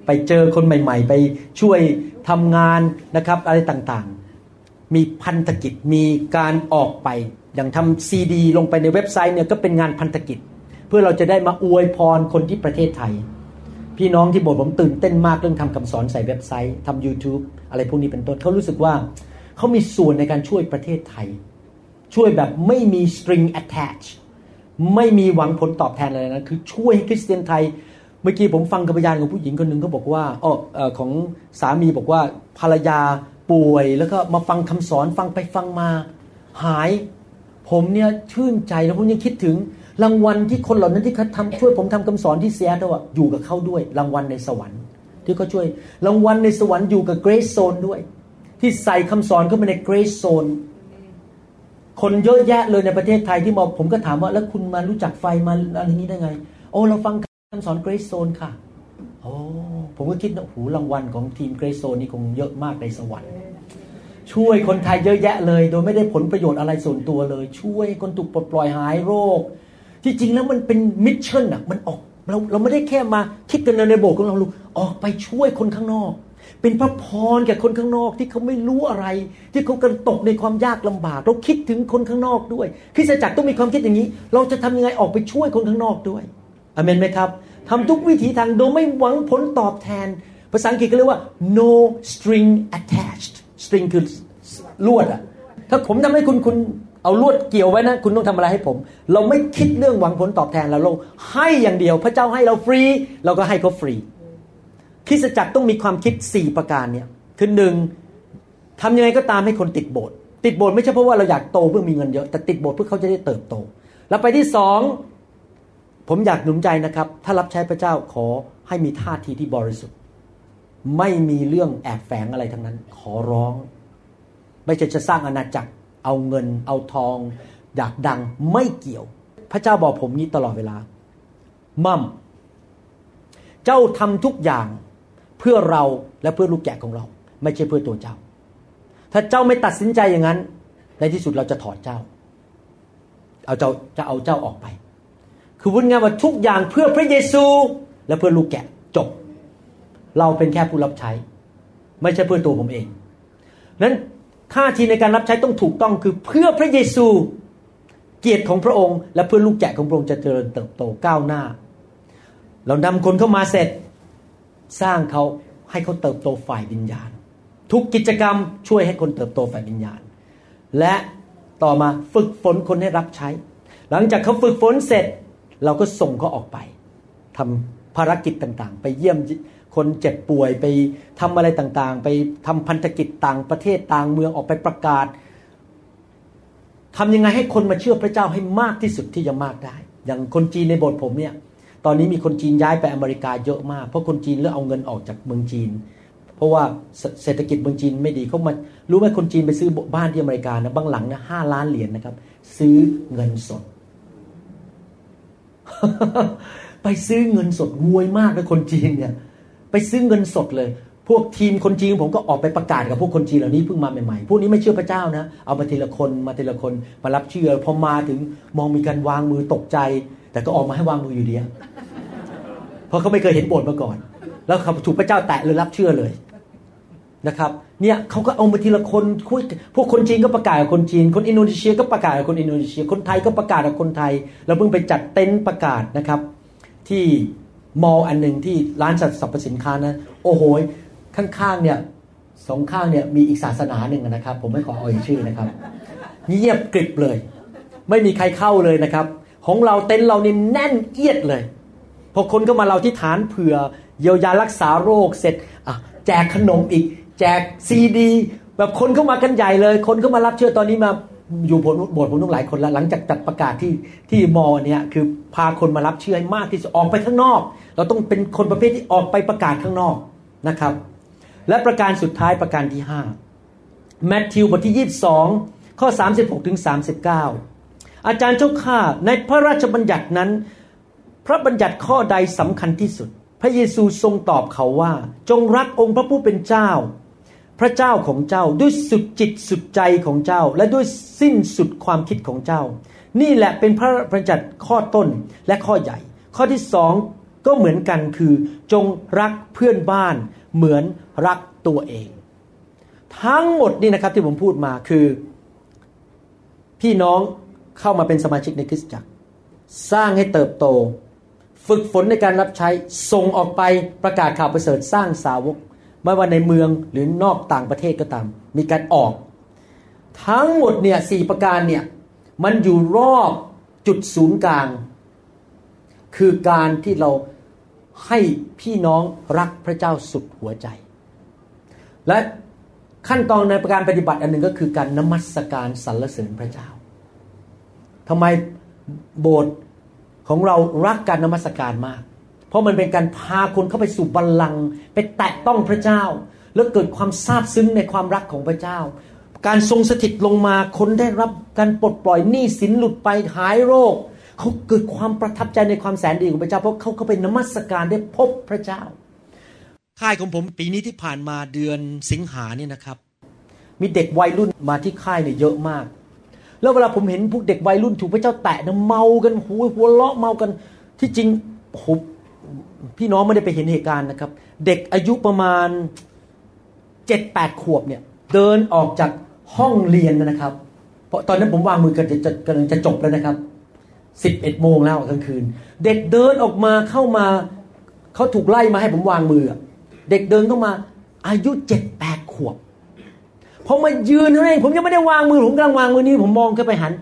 ไปเจอคนใหม่ๆไปช่วยทำงานนะครับอะไรต่างๆมีพันธกิจมีการออกไปอย่างทำซีดีลงไปในเว็บไซต์เนี่ยก็เป็นงานพันธกิจเพื่อเราจะได้มาอวยพรคนที่ประเทศไทยพี่น้องที่โบสถ์ผมตื่นเต้นมากเรื่องทำคำสอนใส่เว็บไซต์ทำ YouTube อะไรพวกนี้เป็นต้นเขารู้สึกว่าเขามีส่วนในการช่วยประเทศไทยช่วยแบบไม่มี string attach ไม่มีหวังผลตอบแทนอะไรนะคือช่วยให้คริสเตียนไทยเมื่อกี้ผมฟังคำพยานของผู้หญิงคนหนึ่งเขาบอกว่าของสามีบอกว่าภรรยาป่วยแล้วก็มาฟังคำสอนฟังไปฟังมาหายผมเนี่ยชื่นใจแล้วผมยังคิดถึงรางวัลที่คนเหล่านั้นที่เขาทำช่วยผมทำคำสอนที่Seattleอยู่กับเขาด้วยรางวัลในสวรรค์ที่เขาช่วยรางวัลในสวรรค์อยู่กับเกรซโซนด้วยที่ใส่คำสอนเข้าไปในเกรซโซนคนเยอะแยะเลยในประเทศไทยที่บอกผมก็ถามว่าแล้วคุณมารู้จักไฟมาอะไรนี้ได้ไงโอ้เราฟังคำสอนเกรซโซนค่ะโอ้ผมก็คิดนะโอ้โหรางวัลของทีมเกรซโซนนี่คงเยอะมากในสวรรค์ช่วยคนไทยเยอะแยะเลยโดยไม่ได้ผลประโยชน์อะไรส่วนตัวเลยช่วยคนถูกปลดปล่อยหายโรคที่จริงแล้วมันเป็นมิชชั่นอ่ะมันออกเราไม่ได้แค่มาคิดกันในโบสถ์ของเราลูกออกไปช่วยคนข้างนอกเป็นพระพรแก่คนข้างนอกที่เขาไม่รู้อะไรที่เขากำลังตกในความยากลำบากเราคิดถึงคนข้างนอกด้วยคริสตจักรต้องมีความคิดอย่างนี้เราจะทำยังไงออกไปช่วยคนข้างนอกด้วยอาเมนไหมครับทำทุกวิถีทางโดยไม่หวังผลตอบแทนภาษาอังกฤษก็เรียกว่า no string attached string คือลวดอ่ะถ้าผมทำให้คุณเอาลวดเกี่ยวไว้นะคุณต้องทำอะไรให้ผมเราไม่คิดเรื่องหวังผลตอบแทนเราให้อย่างเดียวพระเจ้าให้เราฟรีเราก็ให้เขาฟรีคริสตจักรต้องมีความคิด4ประการเนี่ยคือ1ทำยังไงก็ตามให้คนติดโบสถ์ไม่ใช่เพราะว่าเราอยากโตเพื่อมีเงินเยอะแต่ติดโบสถ์เพื่อเขาจะได้เติบโตแล้วไปที่2ผมอยากหนุนใจนะครับถ้ารับใช้พระเจ้าขอให้มีท่าทีที่บริสุทธิ์ไม่มีเรื่องแอบแฝงอะไรทั้งนั้นขอร้องไม่ใช่จะสร้างอาณาจักรเอาเงินเอาทองอยากดังไม่เกี่ยวพระเจ้าบอกผมนี้ตลอดเวลามั่มเจ้าทำทุกอย่างเพื่อเราและเพื่อลูกแกะของเราไม่ใช่เพื่อตัวเจ้าถ้าเจ้าไม่ตัดสินใจอย่างนั้นในที่สุดเราจะถอดเจ้าจะเอาเจ้าออกไปคือพูดง่ายว่าทุกอย่างเพื่อพระเยซูและเพื่อลูกแกะจบเราเป็นแค่ผู้รับใช้ไม่ใช่เพื่อตัวผมเองนั้นท่าทีในการรับใช้ต้องถูกต้องคือเพื่อพระเยซูเกียรติของพระองค์และเพื่อลูกแกะของพระองค์จะเจริญเติบโตก้าวหน้าเรานำคนเข้ามาเสร็จสร้างเขาให้เขาเติบโตฝ่ายวิญญาณทุกกิจกรรมช่วยให้คนเติบโตฝ่ายวิญญาณและต่อมาฝึกฝนคนให้รับใช้หลังจากเขาฝึกฝนเสร็จเราก็ส่งเขาออกไปทำภารกิจต่างๆไปเยี่ยมคนเจ็บป่วยไปทำอะไรต่างๆไปทำพันธกิจต่างประเทศต่างเมืองออกไปประกาศทำยังไงให้คนมาเชื่อพระเจ้าให้มากที่สุดที่จะมากได้อย่างคนจีนในโบสถ์ผมเนี่ยตอนนี้มีคนจีนย้ายไปอเมริกาเยอะมากเพราะคนจีนเลือกเอาเงินออกจากเมืองจีนเพราะว่าเศรษฐกิจเมืองจีนไม่ดีเขามารู้ไหมคนจีนไปซื้อบ้านที่อเมริกานะบางหลังนะ5 ล้านเหรียญนะครับซื้อเงินสด ไปซื้อเงินสดรวยมากนะคนจีนเนี่ยไปซื้อเงินสดเลยพวกทีมคนจีนผมก็ออกไปประกาศกับพวกคนจีนเหล่านี้เพิ่งมาใหม่ๆพวกนี้ไม่เชื่อพระเจ้านะเอามาทีละคนมารับเชื่อพอมาถึงมองมีการวางมือตกใจแต่ก็ออกมาให้วางมืออยู่ดีเพราะเขาไม่เคยเห็นโบสถ์มาก่อนแล้วเขาถูกพระเจ้าแตะเลยรับเชื่อเลยนะครับเนี่ยเขาก็เอามาทีละคนคุยพวกคนจีนก็ประกาศกับคนจีนคนอินโดนีเซียก็ประกาศกับคนอินโดนีเซียคนไทยก็ประกาศกับคนไทยเราเพิ่งไปจัดเต็นท์ประกาศนะครับที่มอลล์อันนึงที่ร้านสรรพสินค้านะโอ้โหข้างๆเนี่ยสองข้างเนี่ยมีอีกศาสนาหนึ่งนะครับผมไม่ขอเอ่ยชื่อนะครับเงียบกริบเลยไม่มีใครเข้าเลยนะครับของเราเต็นท์เรานี่แน่นเอียดเลยพอคนก็มาเราที่ฐานเผื่อเยียวยารักษาโรคเสร็จแจกขนมอีกแจกซีดีแบบคนเข้ามากันใหญ่เลยคนเข้ามารับเชื่อตอนนี้มาอยู่โบสถ์ผมต้องหลายคนแล้วหลังจากจัดประกาศที่มอเนี่ยคือพาคนมารับเชื่อให้มากที่สุดออกไปข้างนอกเราต้องเป็นคนประเภทที่ออกไปประกาศข้างนอกนะครับและประการสุดท้ายประการที่5มัทธิวบทที่22ข้อ36ถึง39อาจารย์เจ้าข้าในพระราชบัญญัตินั้นพระบัญญัติข้อใดสำคัญที่สุดพระเยซูทรงตอบเขาว่าจงรักองค์พระผู้เป็นเจ้าพระเจ้าของเจ้าด้วยสุดจิตสุดใจของเจ้าและด้วยสิ้นสุดความคิดของเจ้านี่แหละเป็นพระบัญญัติข้อต้นและข้อใหญ่ข้อที่2ก็เหมือนกันคือจงรักเพื่อนบ้านเหมือนรักตัวเองทั้งหมดนี่นะครับที่ผมพูดมาคือพี่น้องเข้ามาเป็นสมาชิกในคริสตจักรสร้างให้เติบโตฝึกฝนในการรับใช้ส่งออกไปประกาศข่าวประเสริฐสร้างสาวกไม่ว่าในเมืองหรือนอกต่างประเทศก็ตามมีการออกทั้งหมดเนี่ย4ประการเนี่ยมันอยู่รอบจุดศูนย์กลางคือการที่เราให้พี่น้องรักพระเจ้าสุดหัวใจและขั้นตอนในประการปฏิบัติอันหนึ่งก็คือการนมัสการสรรเสริญพระเจ้าทำไมโบสถ์ของเรารักการนมัสการมากเพราะมันเป็นการพาคนเข้าไปสู่บัลลังก์ไปแตะต้องพระเจ้าแล้วเกิดความซาบซึ้งในความรักของพระเจ้าการทรงสถิตลงมาคนได้รับการปลดปล่อยหนี้สินหลุดไปหายโรคเขาเกิดความประทับใจในความแสนดีของพระเจ้าเพราะเขาเข้าไปนมัสการได้พบพระเจ้าค่ายของผมปีนี้ที่ผ่านมาเดือนสิงหาเนี่ยนะครับมีเด็กวัยรุ่นมาที่ค่ายเนี่ยเยอะมากแล้วเวลาผมเห็นพวกเด็กวัยรุ่นถูกพระเจ้าแตะนะเมากันหัวเลาะเมากันที่จริงผมพี่น้องไม่ได้ไปเห็นเหตุการณ์นะครับเด็กอายุประมาณ 7-8 ขวบเนี่ยเดินออกจากห้องเรียนนะครับเพราะตอนนั้นผมวางมือกันกำลังจะจบแล้วนะครับ 11 โมงแล้วกลางคืนเด็กเดินออกมาเข้ามาเขาถูกไล่มาให้ผมวางมือเด็กเดินเข้ามาอายุ 7-8 ขวบพอมายืนเท่านั้นผมยังไม่ได้วางมือผมกำลังวางมือนี่ผมมองขึ้นไปหัน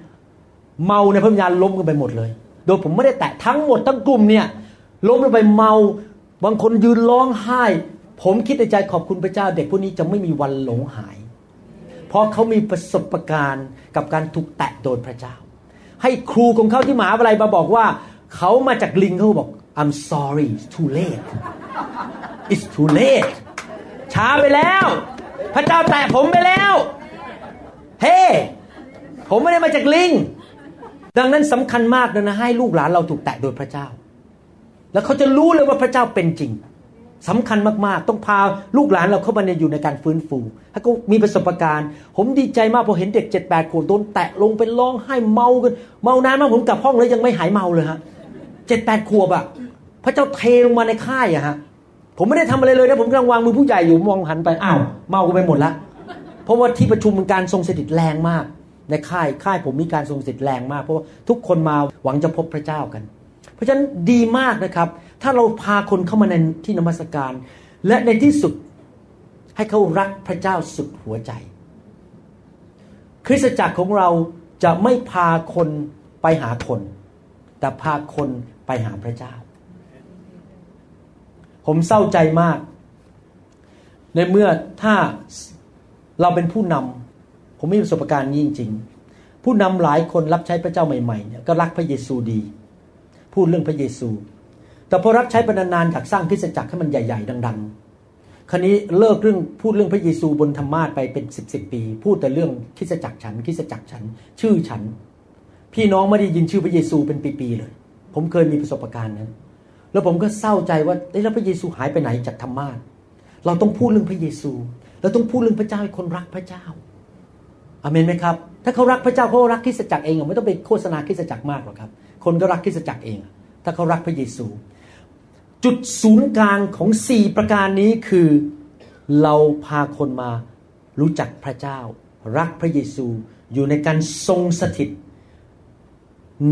เมาในพระวิญญาณล้มกันไปหมดเลยโดยผมไม่ได้แตะทั้งหมดทั้งกลุ่มเนี่ยล้มลงไปเมาบางคนยืนร้องไห้ผมคิดในใจขอบคุณพระเจ้าเด็กพวกนี้จะไม่มีวันหลงหายเพราะเขามีประสบการณ์กับการถูกแตะโดนพระเจ้าให้ครูของเขาที่มหาวิทยาลัยมาบอกว่าเขามาจากลิงเขาบอก I'm sorry it's too late it's too late ช้าไปแล้วพระเจ้าแตะผมไปแล้วเฮ้ ผมไม่ได้มาจากลิงดังนั้นสำคัญมากเลยนะให้ลูกหลานเราถูกแตะโดยพระเจ้าแล้วเขาจะรู้เลยว่าพระเจ้าเป็นจริงสำคัญมากๆต้องพาลูกหลานเราเข้ามาในอยู่ในการฟื้นฟูให้เขามีประสบการณ์ผมดีใจมากพอเห็นเด็ก 7-8 ขวบโดนแตะลงไปร้องไห้เมากันเมานานมากผมกลับห้องแล้วยังไม่หายเมาเลยฮะ 7-8 ขวบอ่ะพระเจ้าเทลงมาในค่ายอะฮะผมไม่ได้ทำอะไรเลยนะผมกำลังวางมือผู้ใหญ่อยู่มองหันไปอ้าวเมากันไปหมดละเพราะว่าที่ประชุมมันการทรงสถิตแรงมากในค่ายผมมีการทรงสถิตแรงมากเพราะว่าทุกคนมาหวังจะพบพระเจ้ากันเพราะฉะนั้นดีมากนะครับถ้าเราพาคนเข้ามาในที่นมัสการและในที่สุดให้เขารักพระเจ้าสุดหัวใจคริสตจักรของเราจะไม่พาคนไปหาคนแต่พาคนไปหาพระเจ้าผมเศร้าใจมากในเมื่อถ้าเราเป็นผู้นำผมมีประสบการณ์นี้จริงๆผู้นำหลายคนรับใช้พระเจ้าใหม่ๆเนี่ยก็รักพระเยซูดีพูดเรื่องพระเยซูแต่พอรับใช้ไปนานๆอยากสร้างคริสตจักรให้มันใหญ่ๆดังๆคราวนี้เลิกเรื่องพูดเรื่องพระเยซูบนธรรมาสน์ไปเป็น10ปีพูดแต่เรื่องคริสตจักรฉันคริสตจักรฉันชื่อฉันพี่น้องไม่ได้ยินชื่อพระเยซูเป็นปีๆเลยผมเคยมีประสบการณ์นั้น แล้วผมก็เศร้าใจว่าเอ๊ะแล้วพระเยซูหายไปไหนจากธรรมาสน์เราต้องพูดเรื่องพระเยซูเราต้องพูดเรื่องพระเจ้าให้คนรักพระเจ้าอาเมนไหมครับถ้าเขารักพระเจ้าเขารักคริสตจักรเองไม่ต้องไปโฆษณาคริสตจักรมากหรอกครับคนก็รักคริสตจักรเองถ้าเขารักพระเยซูจุดศูนย์กลางของ4ประการนี้คือเราพาคนมารู้จักพระเจ้ารักพระเยซูอยู่ในการทรงสถิต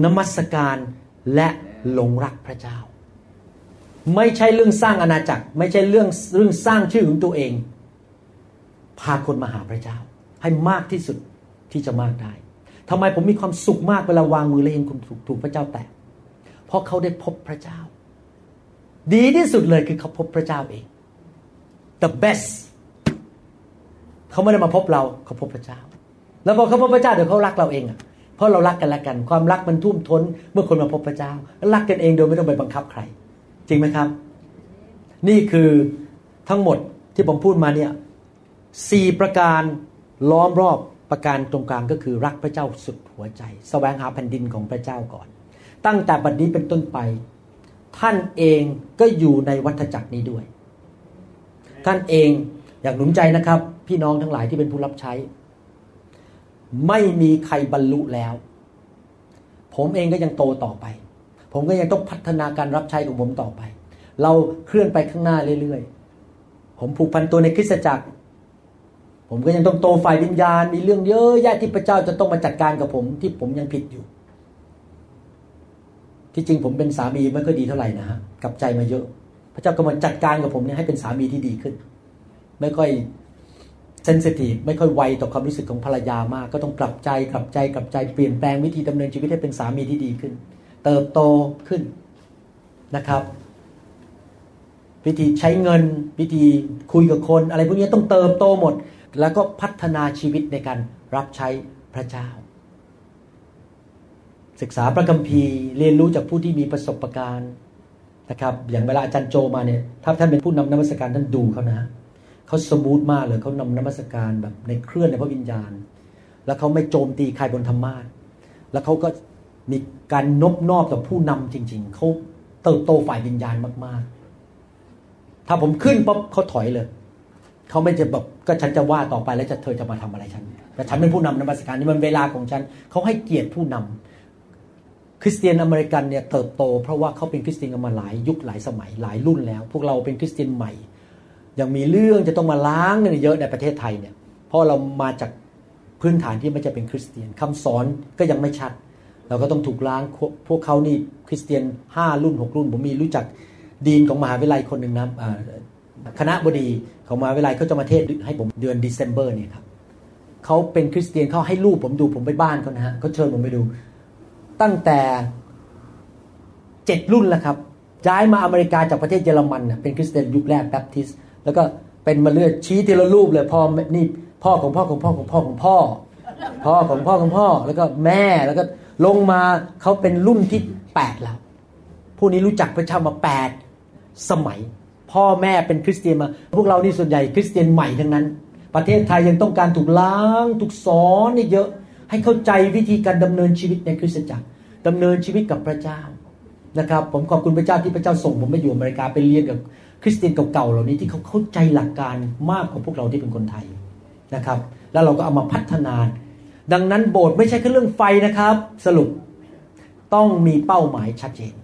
นมัสการและหลงรักพระเจ้าไม่ใช่เรื่องสร้างอาณาจักรไม่ใช่เรื่องสร้างชื่อของตัวเองพาคนมาหาพระเจ้าให้มากที่สุดที่จะมากได้ทำไมผมมีความสุขมากเวลาวางมือและเห็นคนถูกพระเจ้าแตะเพราะเขาได้พบพระเจ้าดีที่สุดเลยคือเขาพบพระเจ้าเอง The best เขาไม่ได้มาพบเราเขาพบพระเจ้าแล้วพอเขาพบพระเจ้าเดี๋ยวเขารักเราเองอ่ะเพราะเรารักกันละกันความรักมันทุ่มท้นเมื่อคนมาพบพระเจ้ารักกันเองโดยไม่ต้องไปบังคับใครจริงไหมครับนี่คือทั้งหมดที่ผมพูดมาเนี่ย4ประการล้อมรอบประการตรงกลางก็คือรักพระเจ้าสุดหัวใจแสวงหาแผ่นดินของพระเจ้าก่อนตั้งแต่บัดนี้เป็นต้นไปท่านเองก็อยู่ในวัฏจักรนี้ด้วยท่านเองอยากหนุนใจนะครับพี่น้องทั้งหลายที่เป็นผู้รับใช้ไม่มีใครบรรลุแล้วผมเองก็ยังโตต่อไปผมก็ยังต้องพัฒนาการรับใช้ของผมต่อไปเราเคลื่อนไปข้างหน้าเรื่อยๆผมผูกพันตัวในคริสตจักรผมก็ยังต้องโตฝ่ายวิญญาณมีเรื่องเยอะแยะที่พระเจ้าจะต้องมาจัดการกับผมที่ผมยังผิดอยู่ที่จริงผมเป็นสามีไม่ค่อยดีเท่าไหร่นะฮะกลับใจมาเยอะพระเจ้าก็มาจัดการกับผมเนี่ยให้เป็นสามีที่ดีขึ้นไม่ค่อยเซนซิทีฟไม่ค่อยไวต่อความรู้สึกของภรรยามากก็ต้องกลับใจเปลี่ยนแปลงวิธีดำเนินชีวิตให้เป็นสามีที่ดีขึ้นเติบโตขึ้นนะครับวิธีใช้เงินวิธีคุยกับคนอะไรพวกนี้ต้องเติบโตหมดแล้วก็พัฒนาชีวิตในการรับใช้พระเจ้าศึกษาพระคัมภีร์เรียนรู้จากผู้ที่มีประสบการณ์นะครับอย่างเวลาอาจารย์โจมาเนี่ยถ้าท่านเป็นผู้นำนมัสการท่านดูเขานะเขาสมูทมากเลยเขานำนมัสการแบบในเคลื่อนในพระวิญญาณแล้วเขาไม่โจมตีใครบนธรรมาสน์แล้วเขาก็มีการนบนอบกับผู้นำจริงๆเขาเติบโตฝ่ายวิญญาณมากๆถ้าผมขึ้นปุ๊บเขาถอยเลยเขาไม่จะแบบก็ฉันจะว่าต่อไปแล้วเธอจะมาทำอะไรฉันแต่ฉันเป็นผู้นำนมัสการนี่มันเวลาของฉันเขาให้เกียรติผู้นำคริสเตียนอเมริกันเนี่ยเติบโตเพราะว่าเขาเป็นคริสเตียนกันมาหลายยุคหลายสมัยหลายรุ่นแล้วพวกเราเป็นคริสเตียนใหม่ยังมีเรื่องจะต้องมาล้างกันเยอะในประเทศไทยเนี่ยเพราะเรามาจากพื้นฐานที่ไม่ใช่เป็นคริสเตียนคำสอนก็ยังไม่ชัดเราก็ต้องถูกล้างพวกเขานี่คริสเตียน5รุ่น6รุ่นผมมีรู้จักดีนของมหาวิทยาลัยคนนึงนะคณะบดีของมหาวิทยาลัยเขาจะมาเทศให้ผมเดือนเดซเบอร์เนี่ยครับเขาเป็นคริสเตียนเขาให้รูปผมดูผมไปบ้านเขานะฮะเขาเชิญผมไปดูตั้งแต่7รุ่นแล้วครับย้ายมาอเมริกาจากประเทศเยอรมันเป็นคริสเตียนยุคแรกแบปทิสต์แล้วก็เป็นมาเรื่อยชี้ทีละรูปเลยพ่อนี่พ่อของพ่อของพ่อของพ่อของพ่อพ่อของพ่อของพ่อแล้วก็แม่แล้วก็ลงมาเขาเป็นรุ่นที่8แล้วผู้นี้รู้จักพระเจ้ามา8สมัยพ่อแม่เป็นคริสเตียนมาพวกเรานี่ส่วนใหญ่คริสเตียนใหม่ทั้งนั้นประเทศไทยยังต้องการถูกล้างถูกสอนนี่เยอะให้เข้าใจวิธีการดำเนินชีวิตในคริสตจักรดำเนินชีวิตกับพระเจ้านะครับผมขอบคุณพระเจ้าที่พระเจ้าส่งผมไปอยู่อเมริกาไปเรียนกับคริสเตียนเก่าๆเหล่านี้ที่เขาเข้าใจหลักการมากกว่าพวกเราที่เป็นคนไทยนะครับแล้วเราก็เอามาพัฒนาดังนั้นโบสถ์ไม่ใช่แค่เรื่องไฟนะครับสรุปต้องมีเป้าหมายชัดเจน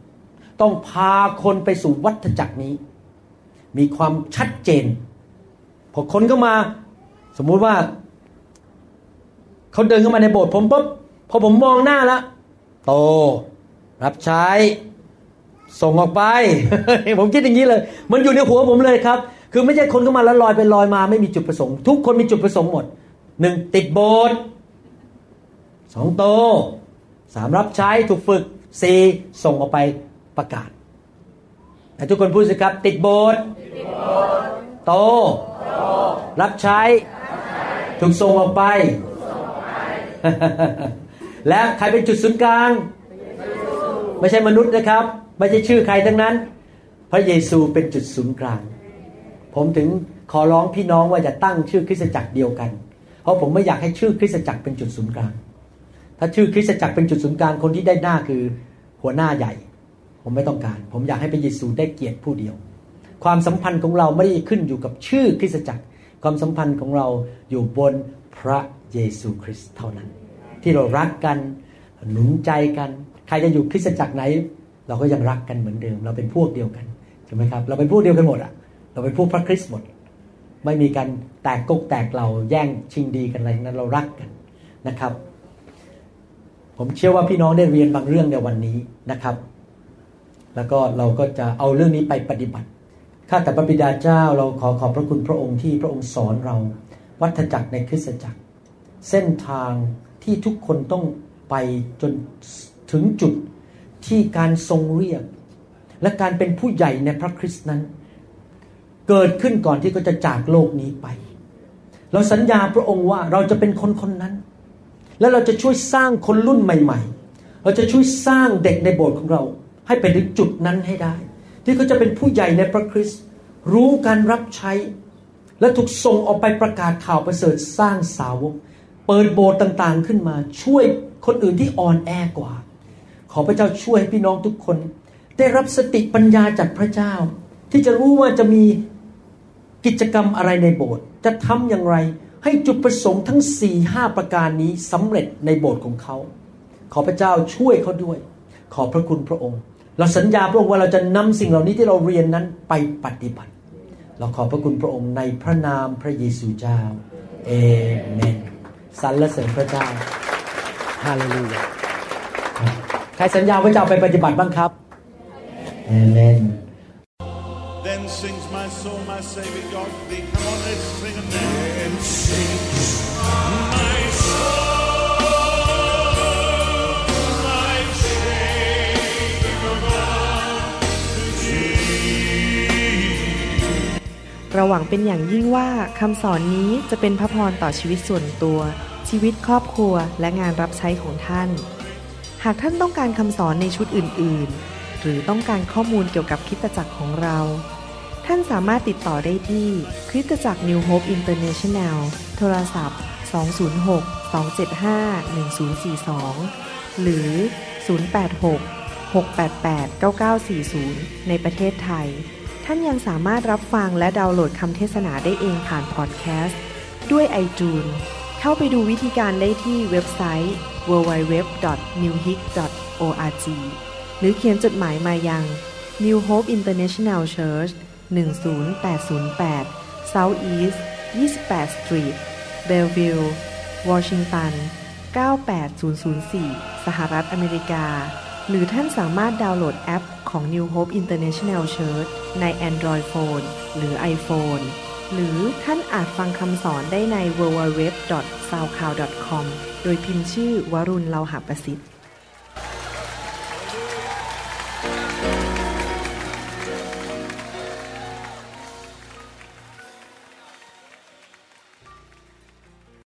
ต้องพาคนไปสู่วัฏจักรนี้มีความชัดเจนพอคนเข้ามาสมมุติว่าเขาเดินเข้ามาในโบสถ์ผมปุ๊บพอผมมองหน้าละโตรับใช้ส่งออกไป ผมคิดอย่างนี้เลยมันอยู่ในหัวผมเลยครับคือไม่ใช่คนเข้ามาแล้วลอยไปลอยมาไม่มีจุดประสงค์ทุกคนมีจุดประสงค์หมด1ติดโบสถ์2โต3รับใช้ถูกฝึก4ส่งออกไปประกาศให้ทุกคนพูดสิครับติดโบสถ์โตรับใช้ถูกส่งออกไปและใครเป็นจุดศูนย์กลางไม่ใช่มนุษย์นะครับไม่ใช่ชื่อใครทั้งนั้นพระเยซูเป็นจุดศูนย์กลางผมถึงขอร้องพี่น้องว่าอย่าตั้งชื่อคริสตจักรเดียวกันเพราะผมไม่อยากให้ชื่อคริสตจักรเป็นจุดศูนย์กลางถ้าชื่อคริสตจักรเป็นจุดศูนย์กลางคนที่ได้หน้าคือหัวหน้าใหญ่ ผมไม่ต้องการผมอยากให้พระเยซูได้เกียรติผู้เดียวความสัมพันธ์ของเราไม่ได้ขึ้นอยู่กับชื่อคริสตจักรความสัมพันธ์ของเราอยู่บนพระเยซูคริสต์เท่านั้นที่เรารักกันหนุนใจกันใครจะอยู่คริสตจักรไหนเราก็ยังรักกันเหมือนเดิมเราเป็นพวกเดียวกันใช่ไหมครับเราเป็นพวกเดียวกันหมดอ่ะเราเป็นพวกพระคริสต์หมดไม่มีการแตกกกแตกเราแย่งชิงดีกันอะไรทั้งนั้นเรารักกันนะครับผมเชื่อว่าพี่น้องได้เรียนบางเรื่องในวันนี้นะครับแล้วก็เราก็จะเอาเรื่องนี้ไปปฏิบัติข้าแต่พระบิดาเจ้าเราขอบพระคุณพระองค์ที่พระองค์สอนเราวัฏจักรในคริสตจักรเส้นทางที่ทุกคนต้องไปจนถึงจุดที่การทรงเรียกและการเป็นผู้ใหญ่ในพระคริสต์นั้นเกิดขึ้นก่อนที่เขาจะจากโลกนี้ไปเราสัญญาพระองค์ว่าเราจะเป็นคนๆนั้นและเราจะช่วยสร้างคนรุ่นใหม่ๆเราจะช่วยสร้างเด็กในโบสถ์ของเราให้ไปถึงจุดนั้นให้ได้ที่เขาจะเป็นผู้ใหญ่ในพระคริสต์รู้การรับใช้และถูกส่งออกไปประกาศข่าวประเสริฐสร้างสาวกเปิดโบสถ์ต่างๆขึ้นมาช่วยคนอื่นที่อ่อนแอกว่าขอพระเจ้าช่วยให้พี่น้องทุกคนได้รับสติปัญญาจากพระเจ้าที่จะรู้ว่าจะมีกิจกรรมอะไรในโบสถ์จะทำอย่างไรให้จุดประสงค์ทั้ง 4-5 ประการนี้สำเร็จในโบสถ์ของเขาขอพระเจ้าช่วยเขาด้วยขอบพระคุณพระองค์เราสัญญาพระองค์ว่าเราจะนำสิ่งเหล่านี้ที่เราเรียนนั้นไปปฏิบัติเราขอบพระคุณพระองค์ในพระนามพระเยซูเจ้าเอเมนสรรเสริญพระเจ้าฮาเลลูยาใครสัญญาว่าจะเอาไปปฏิบัติบ้างครับเอเมน Then sings my soul my Savior God thee Come on let's sing a name sings my soulเราหวังเป็นอย่างยิ่งว่าคำสอนนี้จะเป็นพระพรต่อชีวิตส่วนตัวชีวิตครอบครัวและงานรับใช้ของท่านหากท่านต้องการคำสอนในชุดอื่นๆหรือต้องการข้อมูลเกี่ยวกับคริสตจักรของเราท่านสามารถติดต่อได้ที่คริสตจักร New Hope International โทรศัพท์ 206-275-1042 หรือ 086-688-9940 ในประเทศไทยท่านยังสามารถรับฟังและดาวน์โหลดคำเทศนาได้เองผ่านพอดแคสต์ด้วย iTunes เข้าไปดูวิธีการได้ที่เว็บไซต์ www.newhope.org หรือเขียนจดหมายมายัง New Hope International Church 10808 South East 28th Street Bellevue Washington 98004 สหรัฐอเมริกาหรือท่านสามารถดาวน์โหลดแอปของ New Hope International Church ใน Android Phone หรือ iPhone หรือท่านอาจฟังคำสอนได้ใน www.soundcloud.com โดยพิมพ์ชื่อวรุณเลาหะประสิทธิ์